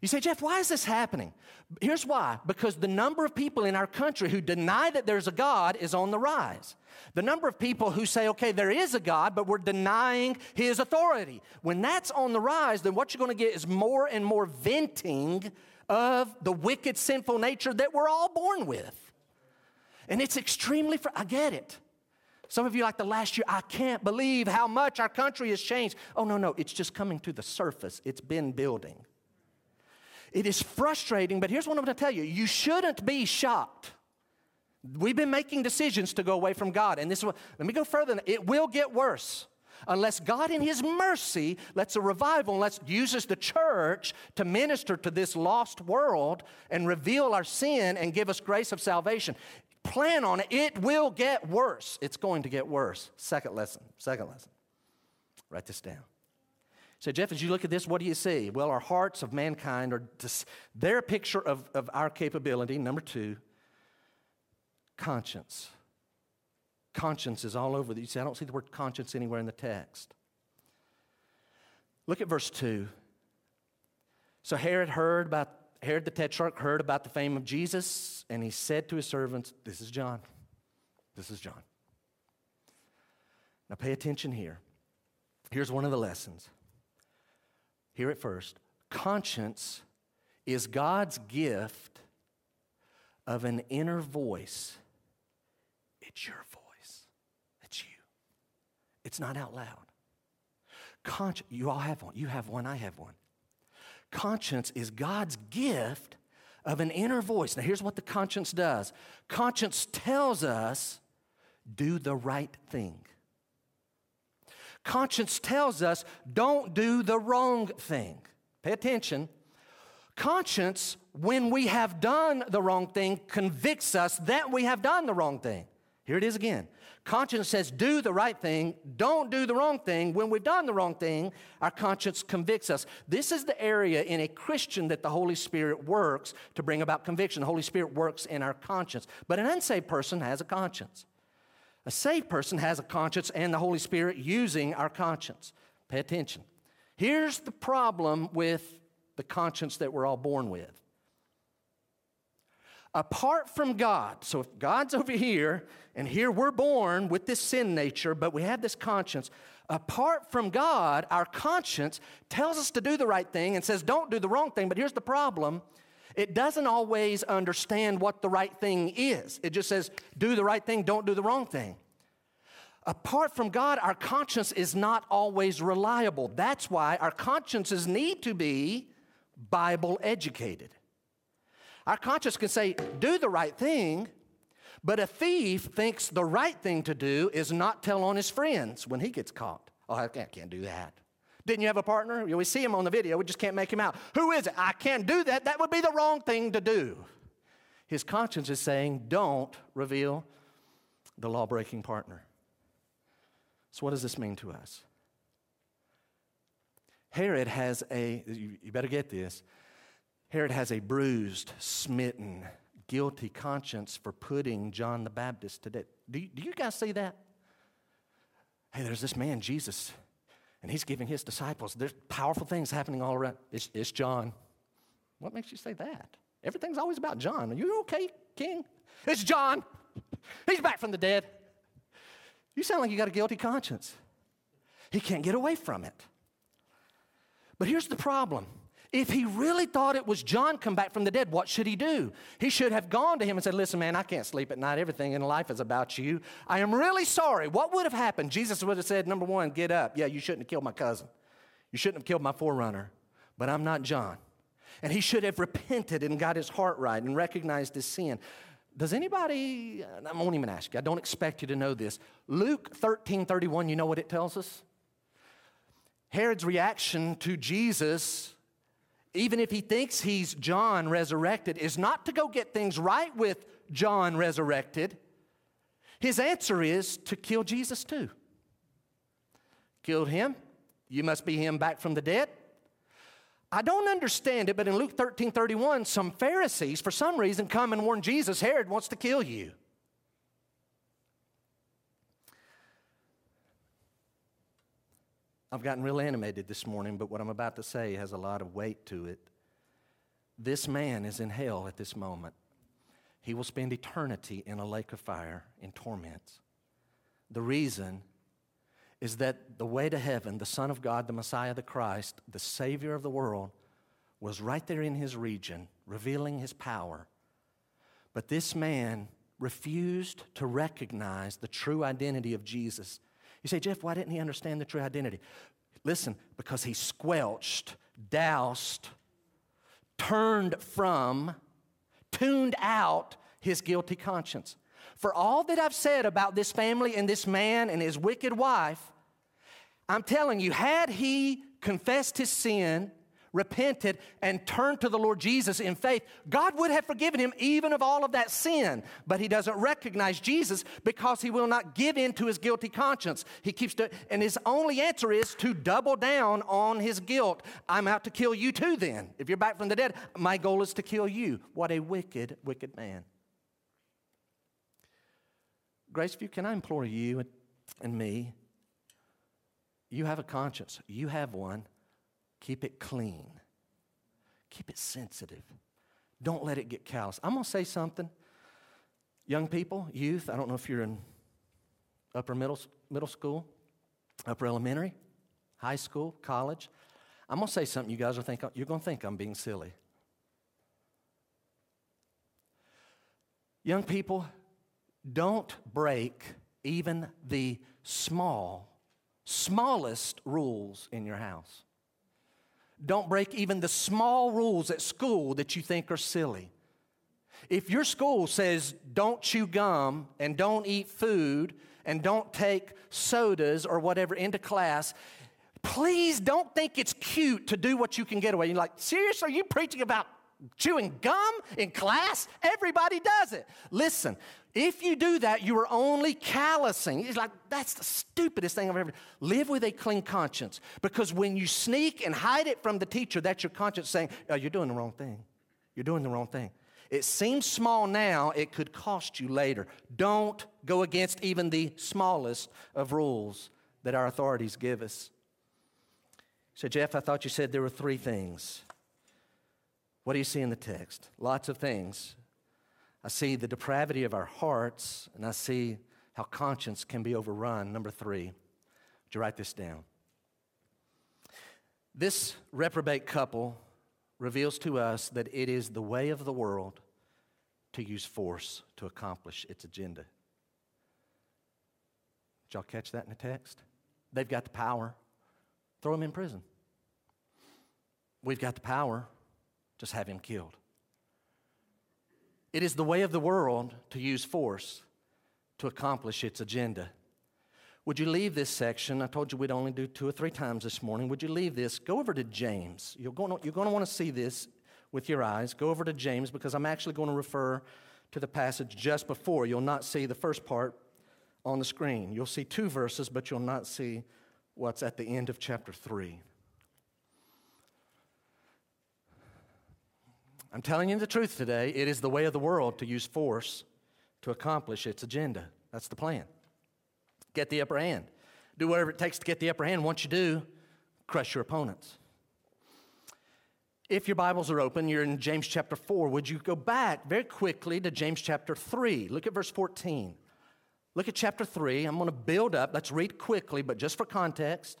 You say, Jeff, why is this happening? Here's why. Because the number of people in our country who deny that there's a God is on the rise. The number of people who say, okay, there is a God, but we're denying his authority. When that's on the rise, then what you're going to get is more and more venting of the wicked, sinful nature that we're all born with. And it's extremely, fr- I get it. Some of you like the last year, I can't believe how much our country has changed. Oh, no, no, it's just coming to the surface. It's been building. It is frustrating, but here's what I'm going to tell you. You shouldn't be shocked. We've been making decisions to go away from God. And this will, let me go further. It will get worse unless God in his mercy lets a revival, unless uses the church to minister to this lost world and reveal our sin and give us grace of salvation. Plan on it. It will get worse. It's going to get worse. Second lesson. Second lesson. Write this down. So, Jeff, as you look at this, what do you see? Well, our hearts of mankind are dis- their picture of, of our capability. Number two, conscience conscience is all over. You see, I don't see the word conscience anywhere in the text. Look at verse two. So Herod heard about, Herod the Tetrarch heard about the fame of Jesus, and he said to his servants, this is John. This is John. Now pay attention here. Here's one of the lessons. Here at first, conscience is God's gift of an inner voice. It's your voice. It's you. It's not out loud. Conscience, you all have one. You have one, I have one. Conscience is God's gift of an inner voice. Now, here's what the conscience does. Conscience tells us, do the right thing. Conscience tells us, don't do the wrong thing. Pay attention. Conscience, when we have done the wrong thing, convicts us that we have done the wrong thing. Here it is again. Conscience says, do the right thing, don't do the wrong thing. When we've done the wrong thing, our conscience convicts us. This is the area in a Christian that the Holy Spirit works to bring about conviction. The Holy Spirit works in our conscience. But an unsaved person has a conscience. A saved person has a conscience and the Holy Spirit using our conscience. Pay attention. Here's the problem with the conscience that we're all born with. Apart from God, so if God's over here, and here we're born with this sin nature, but we have this conscience. Apart from God, our conscience tells us to do the right thing and says don't do the wrong thing, but here's the problem. It doesn't always understand what the right thing is. It just says, do the right thing, don't do the wrong thing. Apart from God, our conscience is not always reliable. That's why our consciences need to be Bible educated. Our conscience can say, do the right thing, but a thief thinks the right thing to do is not tell on his friends when he gets caught. Oh, I can't do that. Didn't you have a partner? We see him on the video. We just can't make him out. Who is it? I can't do that. That would be the wrong thing to do. His conscience is saying, don't reveal the law-breaking partner. So what does this mean to us? Herod has a, you better get this, Herod has a bruised, smitten, guilty conscience for putting John the Baptist to death. Do you, do you guys see that? Hey, there's this man, Jesus, and he's giving his disciples, there's powerful things happening all around. It's, it's John. What makes you say that? Everything's always about John. Are you okay, King? It's John. He's back from the dead. You sound like you got a guilty conscience. He can't get away from it. But here's the problem. If he really thought it was John come back from the dead, what should he do? He should have gone to him and said, listen, man, I can't sleep at night. Everything in life is about you. I am really sorry. What would have happened? Jesus would have said, number one, get up. Yeah, you shouldn't have killed my cousin. You shouldn't have killed my forerunner, but I'm not John. And he should have repented and got his heart right and recognized his sin. Does anybody, I won't even ask you. I don't expect you to know this. Luke thirteen thirty-one, you know what it tells us? Herod's reaction to Jesus, even if he thinks he's John resurrected, is not to go get things right with John resurrected. His answer is to kill Jesus too. Killed him. You must be him back from the dead. I don't understand it, but in Luke thirteen thirty-one, some Pharisees, for some reason, come and warn Jesus, Herod wants to kill you. I've gotten real animated this morning, but what I'm about to say has a lot of weight to it. This man is in hell at this moment. He will spend eternity in a lake of fire in torments. The reason is that the way to heaven, the Son of God, the Messiah, the Christ, the Savior of the world, was right there in his region, revealing his power. But this man refused to recognize the true identity of Jesus. You say, Jeff, why didn't he understand the true identity? Listen, because he squelched, doused, turned from, tuned out his guilty conscience. For all that I've said about this family and this man and his wicked wife, I'm telling you, had he confessed his sin, repented, and turned to the Lord Jesus in faith, God would have forgiven him even of all of that sin. But he doesn't recognize Jesus because he will not give in to his guilty conscience. He keeps doing, and his only answer is to double down on his guilt. I'm out to kill you too then. If you're back from the dead, my goal is to kill you. What a wicked, wicked man. Graceview, can I implore you and me? You have a conscience. You have one. Keep it clean. Keep it sensitive. Don't let it get callous. I'm going to say something. Young people, youth, I don't know if you're in upper middle middle school, upper elementary, high school, college. I'm going to say something you guys are think you're going to think I'm being silly. Young people, don't break even the small, smallest rules in your house. Don't break even the small rules at school that you think are silly. If your school says don't chew gum and don't eat food and don't take sodas or whatever into class, please don't think it's cute to do what you can get away. You're like, seriously, are you preaching about chewing gum in class? Everybody does it. Listen, if you do that, you are only callousing. It's like, that's the stupidest thing I've ever done. Live with a clean conscience, because when you sneak and hide it from the teacher, that's your conscience saying, oh, you're doing the wrong thing. You're doing the wrong thing. It seems small now. It could cost you later. Don't go against even the smallest of rules that our authorities give us. So, Jeff, I thought you said there were three things. What do you see in the text? Lots of things. I see the depravity of our hearts, and I see how conscience can be overrun. Number three, would you write this down? This reprobate couple reveals to us that it is the way of the world to use force to accomplish its agenda. Did y'all catch that in the text? They've got the power. Throw him in prison. We've got the power. Just have him killed. It is the way of the world to use force to accomplish its agenda. Would you leave this section? I told you we'd only do two or three times this morning. Would you leave this? Go over to James. You're going to, you're going to want to see this with your eyes. Go over to James, because I'm actually going to refer to the passage just before. You'll not see the first part on the screen. You'll see two verses, but you'll not see what's at the end of chapter three. I'm telling you the truth today. It is the way of the world to use force to accomplish its agenda. That's the plan. Get the upper hand. Do whatever it takes to get the upper hand. Once you do, crush your opponents. If your Bibles are open, you're in James chapter four. Would you go back very quickly to James chapter three? Look at verse fourteen. Look at chapter three. I'm going to build up. Let's read quickly, but just for context.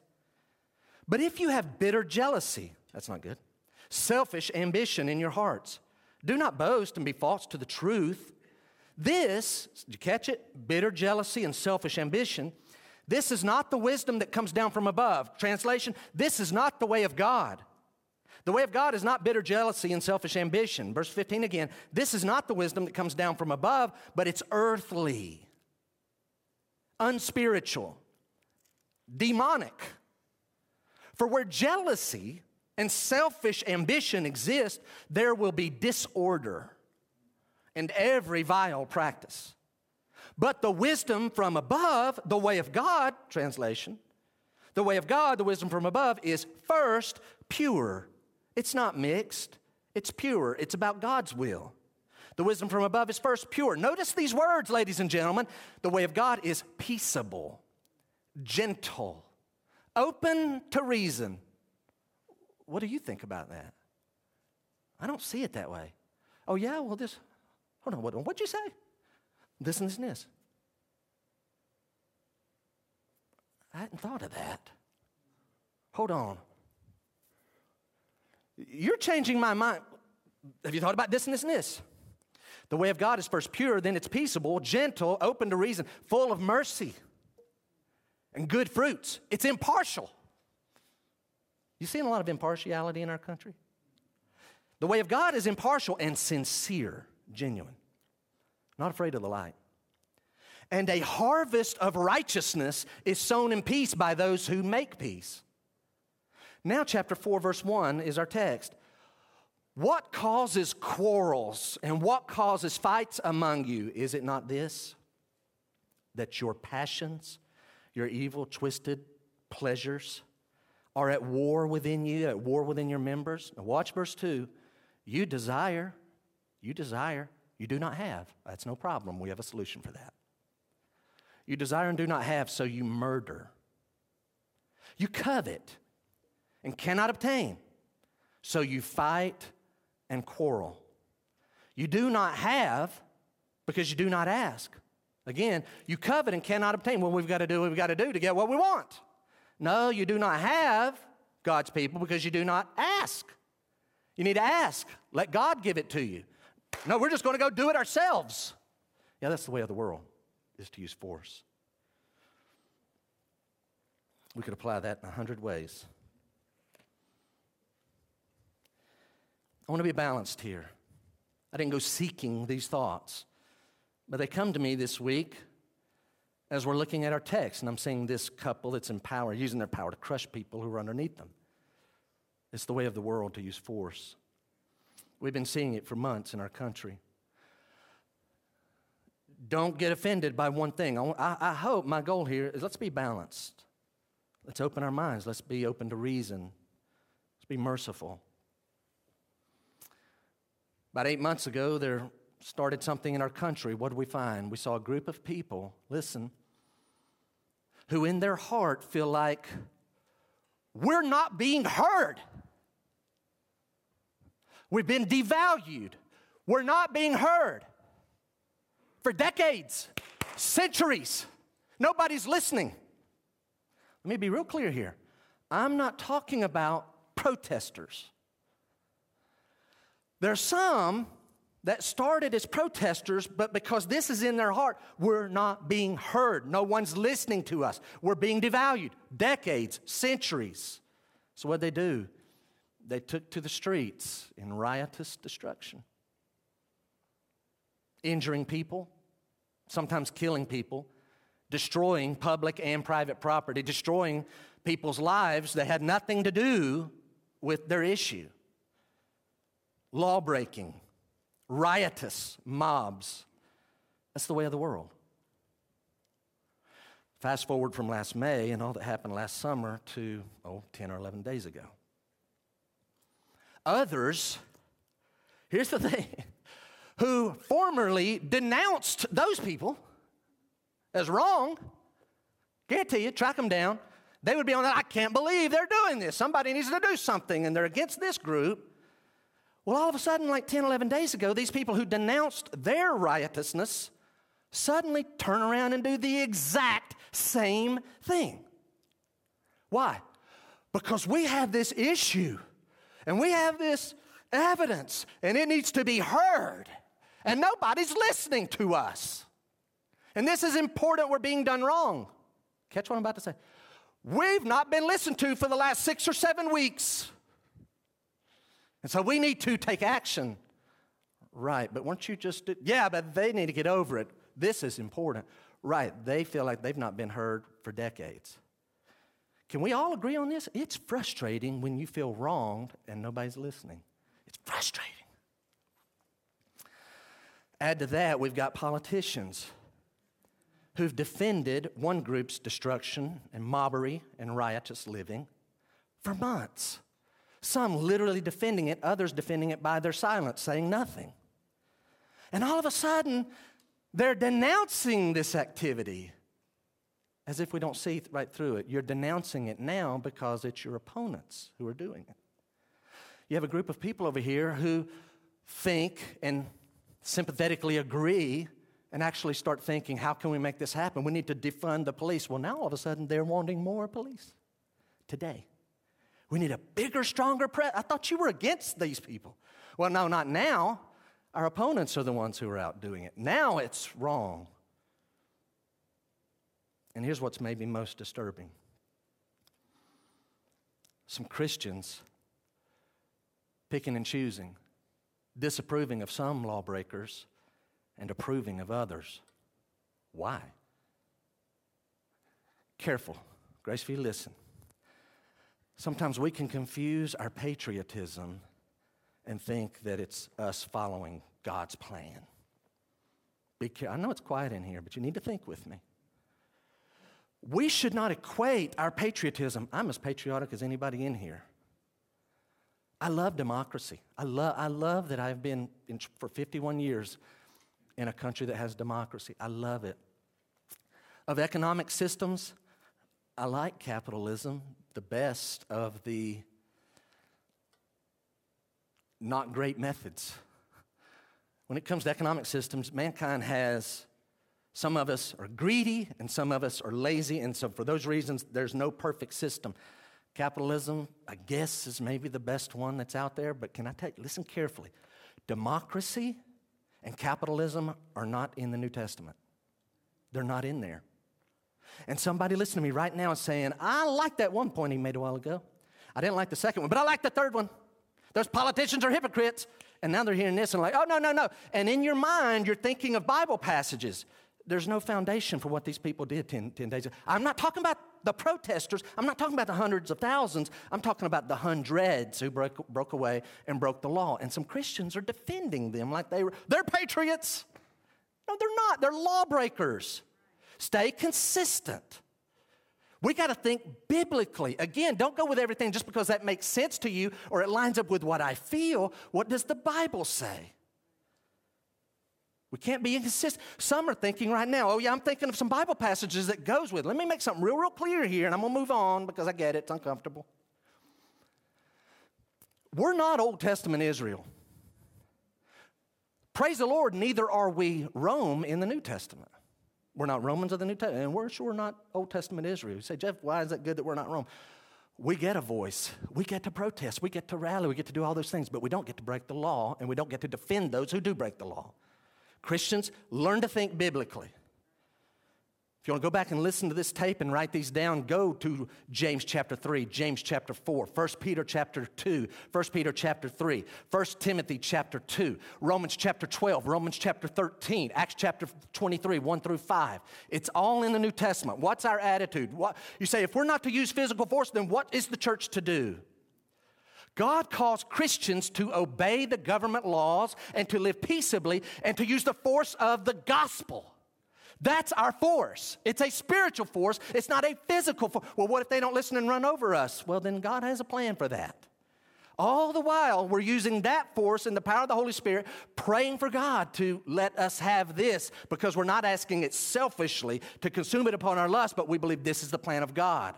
But if you have bitter jealousy, that's not good, selfish ambition in your hearts, do not boast and be false to the truth. This, did you catch it? Bitter jealousy and selfish ambition. This is not the wisdom that comes down from above. Translation, this is not the way of God. The way of God is not bitter jealousy and selfish ambition. Verse fifteen again, this is not the wisdom that comes down from above, but it's earthly, unspiritual, demonic. For where jealousy and selfish ambition exist, there will be disorder and every vile practice. But the wisdom from above, the way of God, translation, the way of God, the wisdom from above, is first pure. It's not mixed. It's pure. It's about God's will. The wisdom from above is first pure. Notice these words, ladies and gentlemen. The way of God is peaceable, gentle, open to reason. What do you think about that? I don't see it that way. Oh, yeah, well, this, hold on, what, what'd you say? This and this and this. I hadn't thought of that. Hold on. You're changing my mind. Have you thought about this and this and this? The way of God is first pure, then it's peaceable, gentle, open to reason, full of mercy and good fruits. It's impartial. You see a lot of impartiality in our country? The way of God is impartial and sincere, genuine, not afraid of the light. And a harvest of righteousness is sown in peace by those who make peace. Now chapter four, verse one is our text. What causes quarrels and what causes fights among you? Is it not this, that your passions, your evil, twisted pleasures are at war within you, at war within your members? Now watch verse two. You desire, you desire, you do not have. That's no problem. We have a solution for that. You desire and do not have, so you murder. You covet and cannot obtain, so you fight and quarrel. You do not have because you do not ask. Again, you covet and cannot obtain. Well, we've got to do what we've got to do to get what we want. No, you do not have, God's people, because you do not ask. You need to ask. Let God give it to you. No, we're just going to go do it ourselves. Yeah, that's the way of the world, is to use force. We could apply that in a hundred ways. I want to be balanced here. I didn't go seeking these thoughts, but they come to me this week as we're looking at our text, and I'm seeing this couple that's in power, using their power to crush people who are underneath them. It's the way of the world to use force. We've been seeing it for months in our country. Don't get offended by one thing. I, I hope my goal here is let's be balanced. Let's open our minds. Let's be open to reason. Let's be merciful. About eight months ago, there started something in our country. What did we find? We saw a group of people, listen, who in their heart feel like we're not being heard. We've been devalued. We're not being heard. For decades, centuries, nobody's listening. Let me be real clear here. I'm not talking about protesters. There's some that started as protesters, but because this is in their heart, we're not being heard. No one's listening to us. We're being devalued. Decades, centuries. So what'd they do? They took to the streets in riotous destruction, injuring people, sometimes killing people, destroying public and private property, destroying people's lives that had nothing to do with their issue. Law-breaking, riotous mobs. That's the way of the world. Fast forward from last May and all that happened last summer to, oh, ten or eleven days ago. Others, here's the thing, who formerly denounced those people as wrong, guarantee you, track them down, they would be on that, I can't believe they're doing this. Somebody needs to do something, and they're against this group. Well, all of a sudden, like ten, eleven days ago, these people who denounced their riotousness suddenly turn around and do the exact same thing. Why? Because we have this issue. And we have this evidence, and it needs to be heard. And nobody's listening to us. And this is important. We're being done wrong. Catch what I'm about to say. We've not been listened to for the last six or seven weeks. And so we need to take action. Right, but weren't you just... Yeah, but they need to get over it. This is important. Right, they feel like they've not been heard for decades. Can we all agree on this? It's frustrating when you feel wronged and nobody's listening. It's frustrating. Add to that, we've got politicians who've defended one group's destruction and mobbery and riotous living for months. Some literally defending it, others defending it by their silence, saying nothing. And all of a sudden, they're denouncing this activity. As if we don't see right through it. You're denouncing it now because it's your opponents who are doing it. You have a group of people over here who think and sympathetically agree and actually start thinking, how can we make this happen? We need to defund the police. Well, now all of a sudden they're wanting more police today. We need a bigger, stronger press. I thought you were against these people. Well, no, not now. Our opponents are the ones who are out doing it. Now it's wrong. And here's what's maybe most disturbing. Some Christians picking and choosing, disapproving of some lawbreakers and approving of others. Why? Careful. Gracefully listen. Sometimes we can confuse our patriotism and think that it's us following God's plan. Be care- I know it's quiet in here, but you need to think with me. We should not equate our patriotism. I'm as patriotic as anybody in here. I love democracy. I love I love that I've been in, for fifty-one years in a country that has democracy. I love it. of economic systems, I like capitalism, the best of the not great methods. When it comes to economic systems, mankind has, some of us are greedy and some of us are lazy, and so for those reasons, there's no perfect system. Capitalism, I guess, is maybe the best one that's out there, but can I tell you, listen carefully. Democracy and capitalism are not in the New Testament. They're not in there. And somebody listen to me right now is saying, I like that one point he made a while ago. I didn't like the second one, but I like the third one. Those politicians are hypocrites. And now they're hearing this and like, oh, no, no, no. And in your mind, you're thinking of Bible passages. There's no foundation for what these people did ten, ten days ago. I'm not talking about the protesters. I'm not talking about the hundreds of thousands. I'm talking about the hundreds who broke, broke away and broke the law. And some Christians are defending them like they were. They're patriots. No, they're not. They're lawbreakers. Stay consistent. We got to think biblically. Again, don't go with everything just because that makes sense to you or it lines up with what I feel. What does the Bible say? We can't be inconsistent. Some are thinking right now, oh, yeah, I'm thinking of some Bible passages that goes with it. Let me make something real, real clear here, and I'm going to move on because I get it. It's uncomfortable. We're not Old Testament Israel. Praise the Lord, neither are we Rome in the New Testament. We're not Romans of the New Testament, and we're sure not Old Testament Israel. You say, Jeff, why is that good that we're not Rome? We get a voice. We get to protest. We get to rally. We get to do all those things, but we don't get to break the law, and we don't get to defend those who do break the law. Christians, learn to think biblically. If you want to go back and listen to this tape and write these down, go to James chapter three, James chapter four, First Peter chapter two, First Peter chapter three, First Timothy chapter two, Romans chapter twelve, Romans chapter thirteen, Acts chapter twenty-three, one through five. It's all in the New Testament. What's our attitude? What, you say, if we're not to use physical force, then what is the church to do? God calls Christians to obey the government laws and to live peaceably and to use the force of the gospel. That's our force. It's a spiritual force. It's not a physical force. Well, what if they don't listen and run over us? Well, then God has a plan for that. All the while, we're using that force and the power of the Holy Spirit, praying for God to let us have this, because we're not asking it selfishly to consume it upon our lust, but we believe this is the plan of God.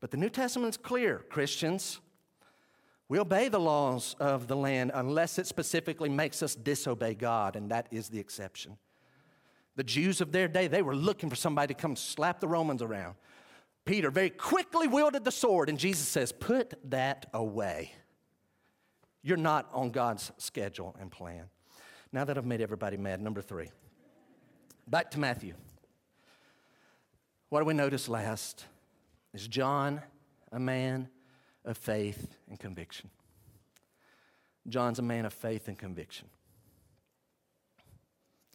But the New Testament's clear, Christians. We obey the laws of the land unless it specifically makes us disobey God, and that is the exception. The Jews of their day, they were looking for somebody to come slap the Romans around. Peter very quickly wielded the sword, and Jesus says, put that away. You're not on God's schedule and plan. Now that I've made everybody mad, number three. Back to Matthew. What do we notice last? Is John a man of faith and conviction? John's a man of faith and conviction.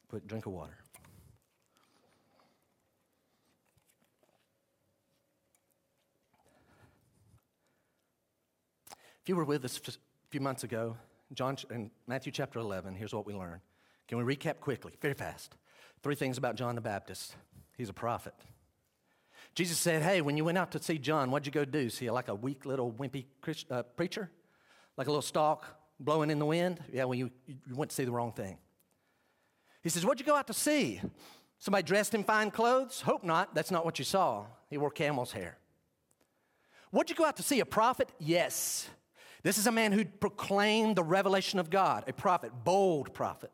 Quick drink of water. If you were with us a few months ago, John in Matthew chapter eleven, here's what we learned. Can we recap quickly, very fast? Three things about John the Baptist. He's a prophet. Jesus said, hey, when you went out to see John, what'd you go do? See, like a weak little wimpy Christ, uh, preacher? Like a little stalk blowing in the wind? Yeah, well, you, you went to see the wrong thing. He says, what'd you go out to see? Somebody dressed in fine clothes? Hope not. That's not what you saw. He wore camel's hair. What'd you go out to see? A prophet? Yes. This is a man who proclaimed the revelation of God, a prophet, bold prophet.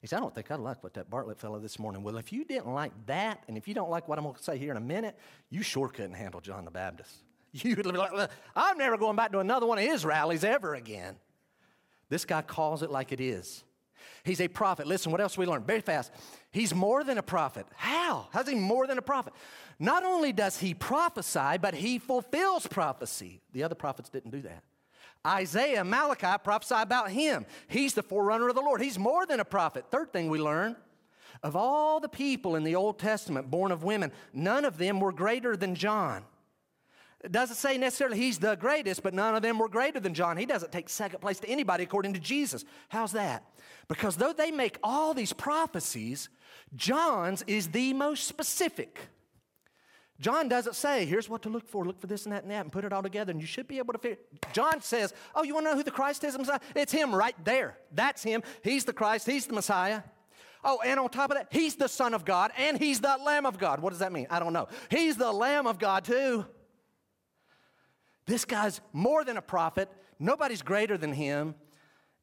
He said, I don't think I like what that Bartlett fellow this morning. Well, if you didn't like that, and if you don't like what I'm going to say here in a minute, you sure couldn't handle John the Baptist. You'd be like, I'm never going back to another one of his rallies ever again. This guy calls it like it is. He's a prophet. Listen, what else we learned? Very fast. He's more than a prophet. How? How's he more than a prophet? Not only does he prophesy, but he fulfills prophecy. The other prophets didn't do that. Isaiah, Malachi prophesy about him. He's the forerunner of the Lord. He's more than a prophet. Third thing we learn, of all the people in the Old Testament born of women, none of them were greater than John. It doesn't say necessarily he's the greatest, but none of them were greater than John. He doesn't take second place to anybody according to Jesus. How's that? Because though they make all these prophecies, John's is the most specific. John doesn't say, here's what to look for. Look for this and that and that and put it all together and you should be able to figure it. John says, oh, you want to know who the Christ is? It's him right there. That's him. He's the Christ. He's the Messiah. Oh, and on top of that, he's the Son of God and he's the Lamb of God. What does that mean? I don't know. He's the Lamb of God too. This guy's more than a prophet. Nobody's greater than him.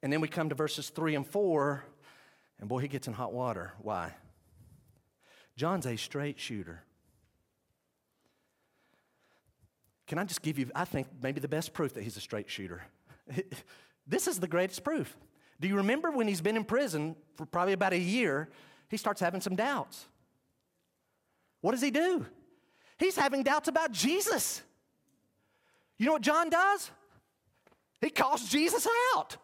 And then we come to verses three and four, and boy, he gets in hot water. Why? John's a straight shooter. Can I just give you, I think, maybe the best proof that he's a straight shooter? This is the greatest proof. Do you remember when he's been in prison for probably about a year, he starts having some doubts. What does he do? He's having doubts about Jesus. You know what John does? He calls Jesus out.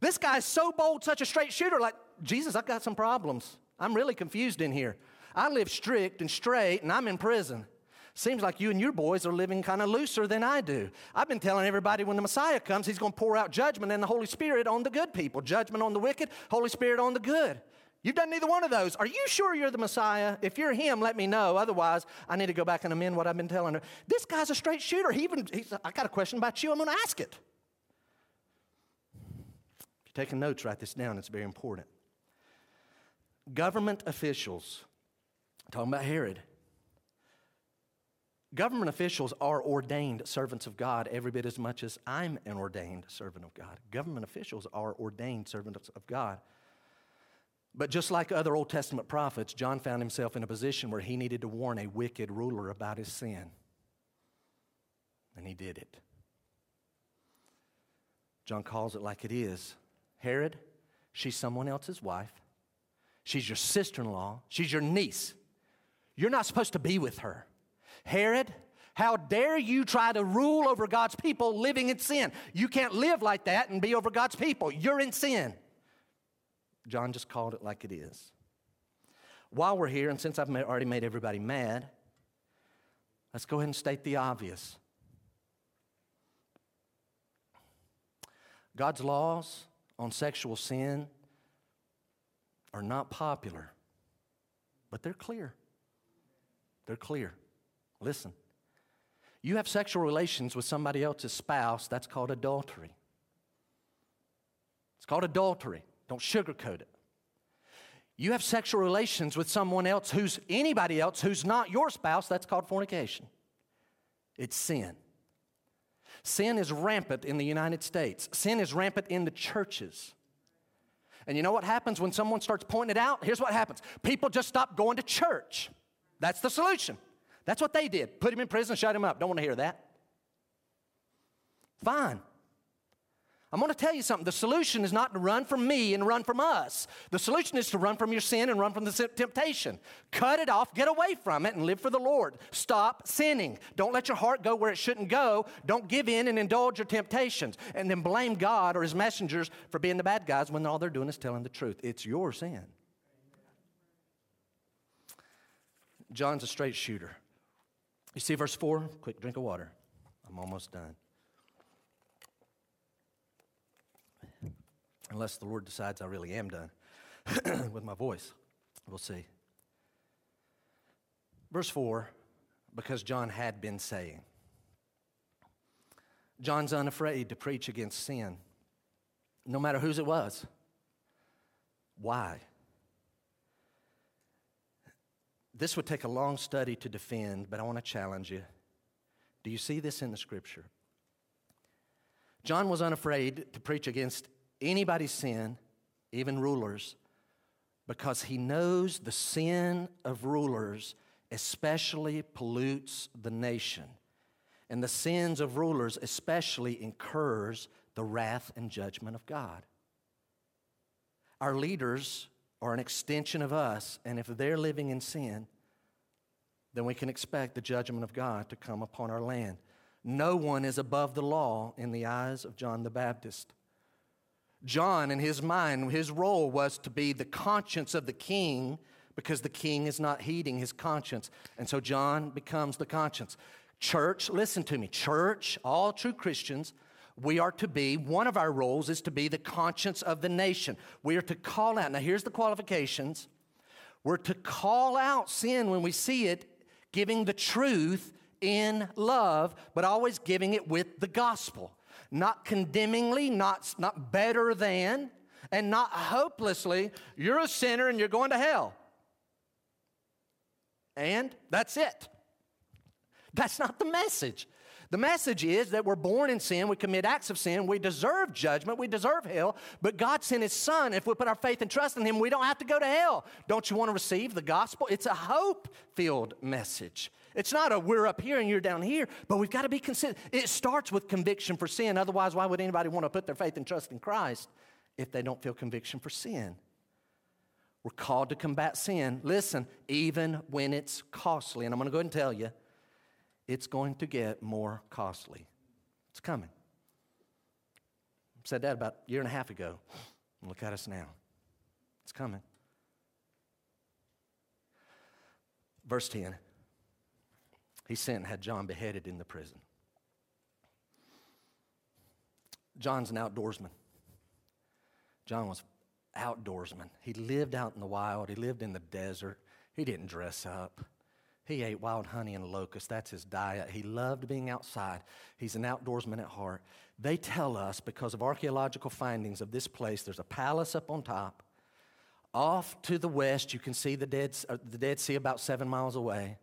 This guy's so bold, such a straight shooter, like, Jesus, I've got some problems. I'm really confused in here. I live strict and straight, and I'm in prison. Seems like you and your boys are living kind of looser than I do. I've been telling everybody when the Messiah comes, he's going to pour out judgment and the Holy Spirit on the good people. Judgment on the wicked, Holy Spirit on the good. You've done neither one of those. Are you sure you're the Messiah? If you're him, let me know. Otherwise, I need to go back and amend what I've been telling her. This guy's a straight shooter. He even, he's, I got a question about you. I'm going to ask it. If you're taking notes, write this down. It's very important. Government officials, I'm talking about Herod. Government officials are ordained servants of God every bit as much as I'm an ordained servant of God. Government officials are ordained servants of God. But just like other Old Testament prophets, John found himself in a position where he needed to warn a wicked ruler about his sin. And he did it. John calls it like it is. Herod, she's someone else's wife. She's your sister-in-law. She's your niece. You're not supposed to be with her. Herod, how dare you try to rule over God's people living in sin? You can't live like that and be over God's people. You're in sin. John just called it like it is. While we're here, and since I've already made everybody mad, let's go ahead and state the obvious. God's laws on sexual sin are not popular, but they're clear. They're clear. Listen, you have sexual relations with somebody else's spouse, that's called adultery. It's called adultery. Don't sugarcoat it. You have sexual relations with someone else who's anybody else who's not your spouse, that's called fornication. It's sin. Sin is rampant in the United States. Sin is rampant in the churches. And you know what happens when someone starts pointing it out? Here's what happens. People just stop going to church. That's the solution. That's what they did. Put him in prison, shut him up. Don't want to hear that. Fine. I'm going to tell you something. The solution is not to run from me and run from us. The solution is to run from your sin and run from the temptation. Cut it off, get away from it, and live for the Lord. Stop sinning. Don't let your heart go where it shouldn't go. Don't give in and indulge your temptations. And then blame God or his messengers for being the bad guys when all they're doing is telling the truth. It's your sin. John's a straight shooter. You see verse four? Quick drink of water. I'm almost done. Unless the Lord decides I really am done with my voice. We'll see. Verse four, because John had been saying. John's unafraid to preach against sin, no matter whose it was. Why? This would take a long study to defend, but I want to challenge you. Do you see this in the Scripture? John was unafraid to preach against anybody's sin, even rulers, because he knows the sin of rulers especially pollutes the nation. And the sins of rulers especially incurs the wrath and judgment of God. Our leaders are an extension of us, and if they're living in sin, then we can expect the judgment of God to come upon our land. No one is above the law in the eyes of John the Baptist. John, in his mind, his role was to be the conscience of the king because the king is not heeding his conscience. And so John becomes the conscience. Church, listen to me. Church, all true Christians, we are to be, one of our roles is to be the conscience of the nation. We are to call out. Now, here's the qualifications. We're to call out sin when we see it, giving the truth in love, but always giving it with the gospel. Not condemningly, not, not better than, and not hopelessly, you're a sinner and you're going to hell. And that's it. That's not the message. The message is that we're born in sin, we commit acts of sin, we deserve judgment, we deserve hell, but God sent His Son. If we put our faith and trust in Him, we don't have to go to hell. Don't you want to receive the gospel? It's a hope-filled message. It's not a we're up here and you're down here, but we've got to be considerate. It starts with conviction for sin. Otherwise, why would anybody want to put their faith and trust in Christ if they don't feel conviction for sin? We're called to combat sin. Listen, even when it's costly. And I'm going to go ahead and tell you, it's going to get more costly. It's coming. I said that about a year and a half ago. Look at us now. It's coming. Verse ten. He sent and had John beheaded in the prison. John's an outdoorsman. John was outdoorsman. He lived out in the wild. He lived in the desert. He didn't dress up. He ate wild honey and locusts. That's his diet. He loved being outside. He's an outdoorsman at heart. They tell us, because of archaeological findings of this place, there's a palace up on top. Off to the west, you can see the Dead, uh, the Dead Sea about seven miles away.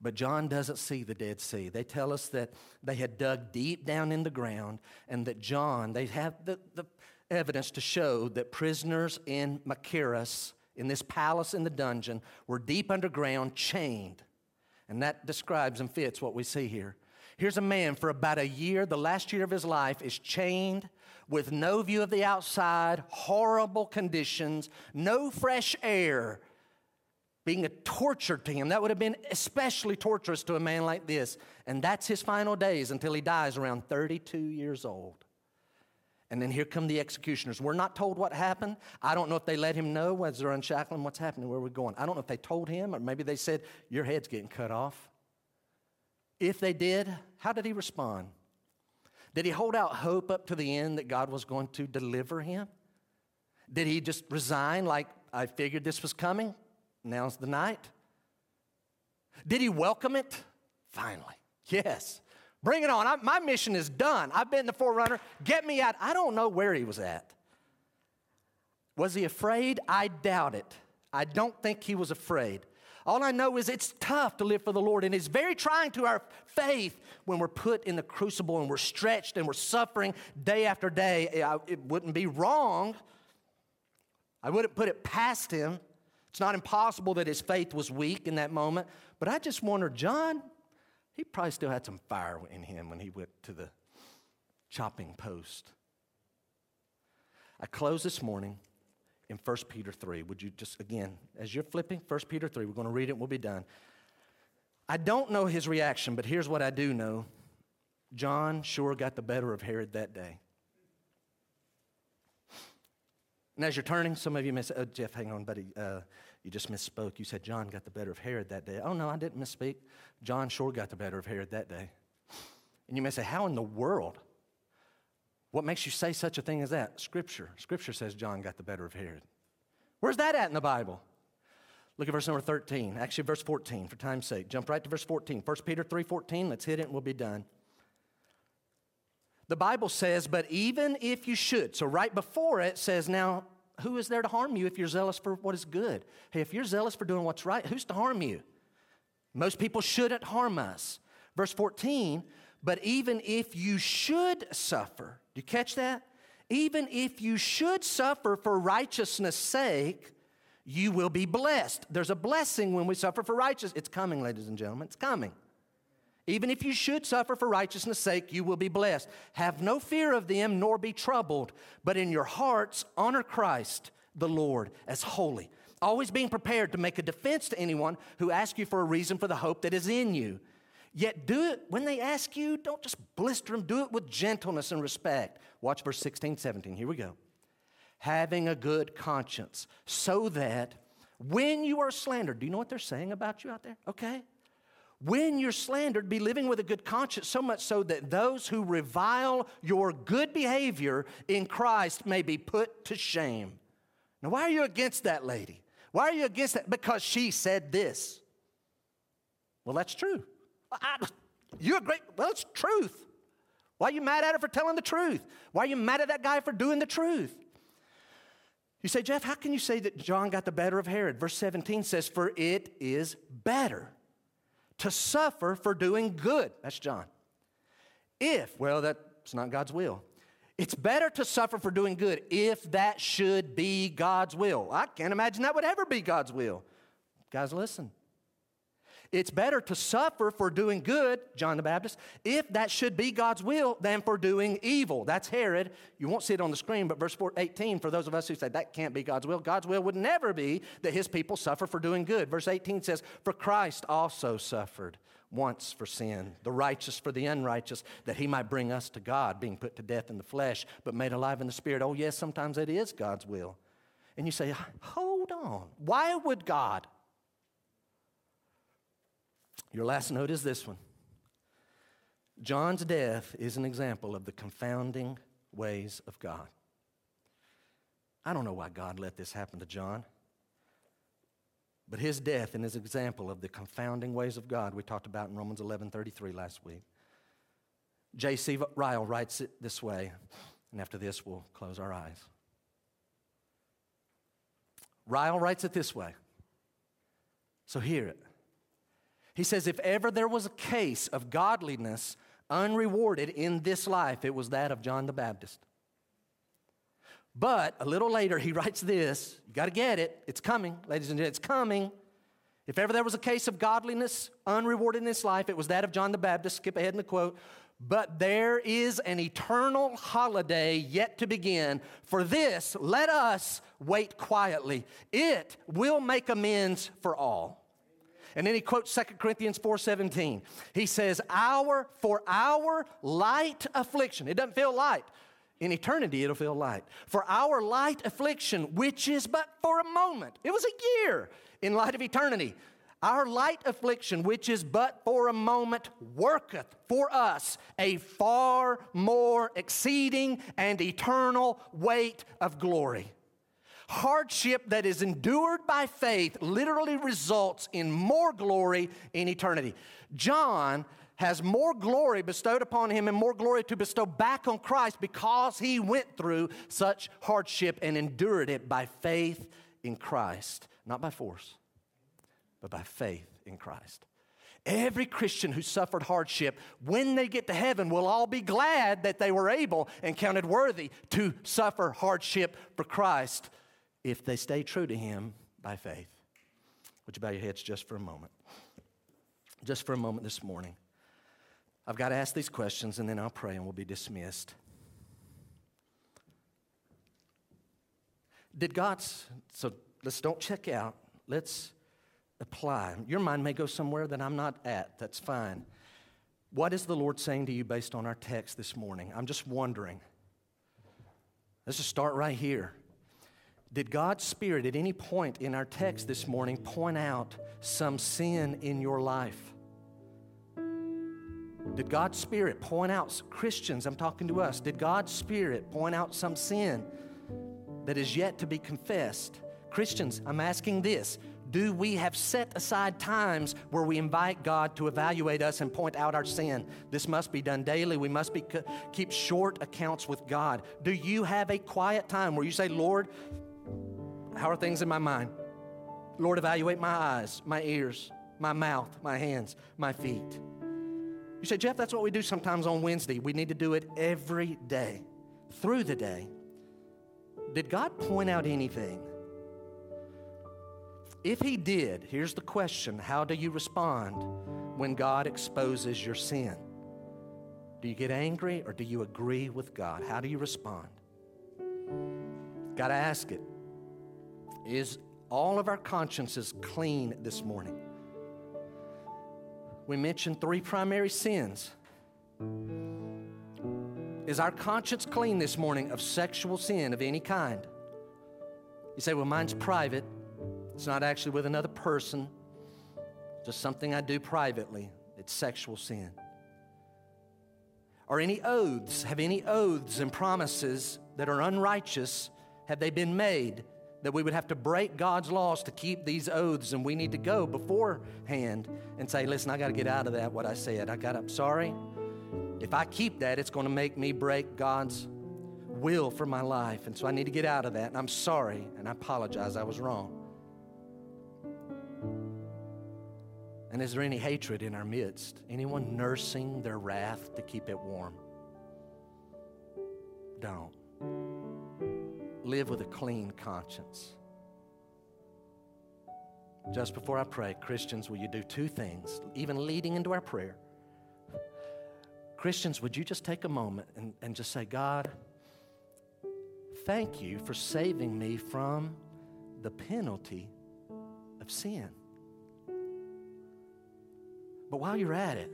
But John doesn't see the Dead Sea. They tell us that they had dug deep down in the ground, and that John, they have the, the evidence to show that prisoners in Machaerus, in this palace in the dungeon, were deep underground, chained. And that describes and fits what we see here. Here's a man for about a year, the last year of his life, is chained with no view of the outside, horrible conditions, no fresh air, being a torture to him. That would have been especially torturous to a man like this. And that's his final days until he dies around thirty-two years old. And then here come the executioners. We're not told what happened. I don't know if they let him know as they're unshackling what's happening, where we're going. I don't know if they told him, or maybe they said, your head's getting cut off. If they did, how did he respond? Did he hold out hope up to the end that God was going to deliver him? Did he just resign like, I figured this was coming? Now's the night. Did he welcome it? Finally. Yes. Bring it on. I, my mission is done. I've been the forerunner. Get me out. I don't know where he was at. Was he afraid? I doubt it. I don't think he was afraid. All I know is it's tough to live for the Lord, and it's very trying to our faith when we're put in the crucible and we're stretched and we're suffering day after day. I, it wouldn't be wrong. I wouldn't put it past him. It's not impossible that his faith was weak in that moment, but I just wonder, John, he probably still had some fire in him when he went to the chopping post. I close this morning in First Peter three. Would you just, again, as you're flipping, First Peter three, we're going to read it and we'll be done. I don't know his reaction, but here's what I do know. John sure got the better of Herod that day. And as you're turning, some of you miss, oh, Jeff, hang on, buddy, uh, you just misspoke. You said John got the better of Herod that day. Oh, no, I didn't misspeak. John sure got the better of Herod that day. And you may say, how in the world? What makes you say such a thing as that? Scripture. Scripture says John got the better of Herod. Where's that at in the Bible? Look at verse number thirteen, actually verse fourteen, for time's sake. Jump right to verse fourteen. First Peter three fourteen, let's hit it and we'll be done. The Bible says, but even if you should. So right before it says, now, who is there to harm you if you're zealous for what is good? Hey, if you're zealous for doing what's right, who's to harm you? Most people shouldn't harm us. Verse fourteen, but even if you should suffer. Do you catch that? Even if you should suffer for righteousness' sake, you will be blessed. There's a blessing when we suffer for righteousness. It's coming, ladies and gentlemen. It's coming. Even if you should suffer for righteousness' sake, you will be blessed. Have no fear of them, nor be troubled, but in your hearts honor Christ the Lord as holy, always being prepared to make a defense to anyone who asks you for a reason for the hope that is in you. Yet do it when they ask you, don't just blister them, do it with gentleness and respect. Watch verse sixteen, seventeen, here we go. Having a good conscience, so that when you are slandered, do you know what they're saying about you out there? Okay. When you're slandered, be living with a good conscience, so much so that those who revile your good behavior in Christ may be put to shame. Now, why are you against that lady? Why are you against that? Because she said this. Well, that's true. I, you're great. Well, it's truth. Why are you mad at her for telling the truth? Why are you mad at that guy for doing the truth? You say, Jeff, how can you say that John got the better of Herod? Verse seventeen says, for it is better to suffer for doing good. That's John. If, well, that's not God's will. It's better to suffer for doing good if that should be God's will. I can't imagine that would ever be God's will. Guys, listen. It's better to suffer for doing good, John the Baptist, if that should be God's will, than for doing evil. That's Herod. You won't see it on the screen, but verse eighteen, for those of us who say that can't be God's will, God's will would never be that his people suffer for doing good. Verse eighteen says, for Christ also suffered once for sin, the righteous for the unrighteous, that he might bring us to God, being put to death in the flesh, but made alive in the spirit. Oh, yes, sometimes it is God's will. And you say, hold on. Why would God? Your last note is this one. John's death is an example of the confounding ways of God. I don't know why God let this happen to John, but his death and his example of the confounding ways of God we talked about in Romans eleven thirty-three last week. J C Ryle writes it this way, and after this we'll close our eyes. Ryle writes it this way, so hear it. He says, if ever there was a case of godliness unrewarded in this life, it was that of John the Baptist. But a little later, he writes this. You got to get it. It's coming, ladies and gents. It's coming. If ever there was a case of godliness unrewarded in this life, it was that of John the Baptist. Skip ahead in the quote. But there is an eternal holiday yet to begin. For this, let us wait quietly. It will make amends for all. And then he quotes Second Corinthians four seventeen. He says, "Our for our light affliction." It doesn't feel light. In eternity, it'll feel light. For our light affliction, which is but for a moment. It was a year in light of eternity. Our light affliction, which is but for a moment, worketh for us a far more exceeding and eternal weight of glory. Hardship that is endured by faith literally results in more glory in eternity. John has more glory bestowed upon him and more glory to bestow back on Christ because he went through such hardship and endured it by faith in Christ. Not by force, but by faith in Christ. Every Christian who suffered hardship, when they get to heaven, will all be glad that they were able and counted worthy to suffer hardship for Christ if they stay true to him by faith. Would you bow your heads just for a moment? Just for a moment this morning. I've got to ask these questions and then I'll pray and we'll be dismissed. Did God's, so let's don't check out. Let's apply. Your mind may go somewhere that I'm not at. That's fine. What is the Lord saying to you based on our text this morning? I'm just wondering. Let's just start right here. Did God's Spirit at any point in our text this morning point out some sin in your life? Did God's Spirit point out, Christians, I'm talking to us, did God's Spirit point out some sin that is yet to be confessed? Christians, I'm asking this. Do we have set aside times where we invite God to evaluate us and point out our sin? This must be done daily. We must be keep short accounts with God. Do you have a quiet time where you say, Lord, how are things in my mind? Lord, evaluate my eyes, my ears, my mouth, my hands, my feet. You say, Jeff, that's what we do sometimes on Wednesday. We need to do it every day, through the day. Did God point out anything? If he did, here's the question. How do you respond when God exposes your sin? Do you get angry or do you agree with God? How do you respond? Got to ask it. Is all of our consciences clean this morning? We mentioned three primary sins. Is our conscience clean this morning of sexual sin of any kind? You say, well, mine's private. It's not actually with another person, just something I do privately. It's sexual sin. Are any oaths, have any oaths and promises that are unrighteous, have they been made that we would have to break God's laws to keep these oaths and we need to go beforehand and say, listen, I got to get out of that, what I said. I got, I'm sorry. If I keep that, it's going to make me break God's will for my life, and so I need to get out of that, and I'm sorry, and I apologize, I was wrong. And is there any hatred in our midst? Anyone nursing their wrath to keep it warm? Don't. Live with a clean conscience. Just before I pray, Christians, will you do two things, even leading into our prayer? Christians, would you just take a moment and, and just say, God, thank you for saving me from the penalty of sin. But while you're at it,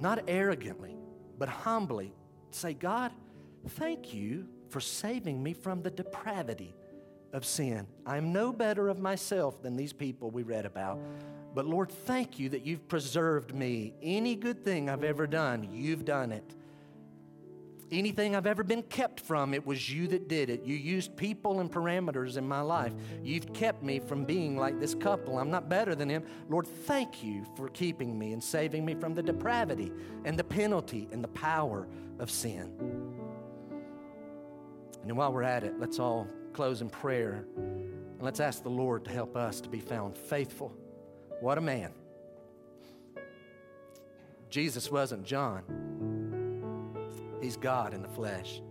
not arrogantly, but humbly, say, God, thank you for saving me from the depravity of sin. I'm no better of myself than these people we read about. But Lord, thank you that you've preserved me. Any good thing I've ever done, you've done it. Anything I've ever been kept from, it was you that did it. You used people and parameters in my life. You've kept me from being like this couple. I'm not better than him. Lord, thank you for keeping me and saving me from the depravity and the penalty and the power of sin. And while we're at it, let's all close in prayer. And let's ask the Lord to help us to be found faithful. What a man. Jesus wasn't John. He's God in the flesh.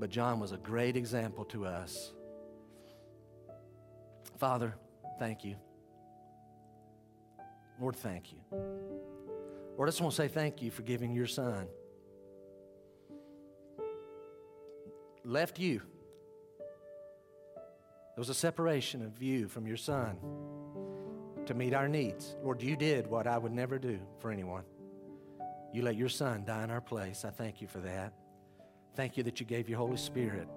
But John was a great example to us. Father, thank you. Lord, thank you. Lord, I just want to say thank you for giving your son. Left you. There was a separation of you from your son to meet our needs. Lord, you did what I would never do for anyone. You let your son die in our place. I thank you for that. Thank you that you gave your Holy Spirit.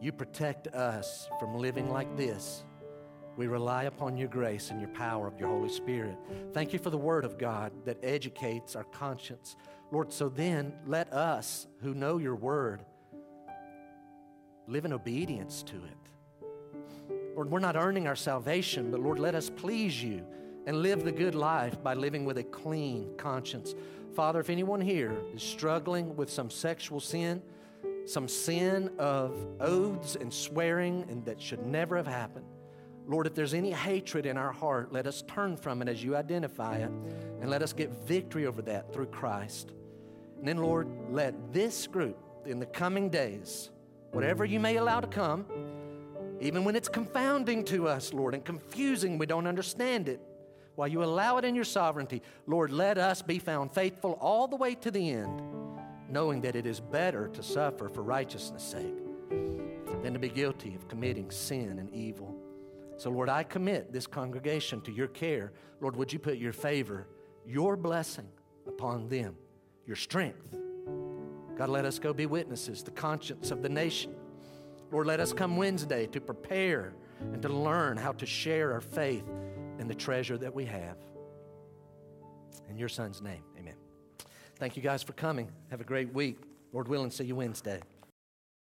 You protect us from living like this. We rely upon your grace and your power of your Holy Spirit. Thank you for the Word of God that educates our conscience. Lord, so then let us who know your Word live in obedience to it. Lord, we're not earning our salvation, but Lord, let us please you and live the good life by living with a clean conscience. Father, if anyone here is struggling with some sexual sin, some sin of oaths and swearing and that should never have happened, Lord, if there's any hatred in our heart, let us turn from it as you identify it, and let us get victory over that through Christ. And then, Lord, let this group in the coming days, whatever you may allow to come, even when it's confounding to us, Lord, and confusing, we don't understand it. While you allow it in your sovereignty, Lord, let us be found faithful all the way to the end, knowing that it is better to suffer for righteousness' sake than to be guilty of committing sin and evil. So, Lord, I commit this congregation to your care. Lord, would you put your favor, your blessing upon them, your strength. God, let us go be witnesses, the conscience of the nation. Lord, let us come Wednesday to prepare and to learn how to share our faith and the treasure that we have. In your son's name, amen. Thank you guys for coming. Have a great week. Lord willing, see you Wednesday.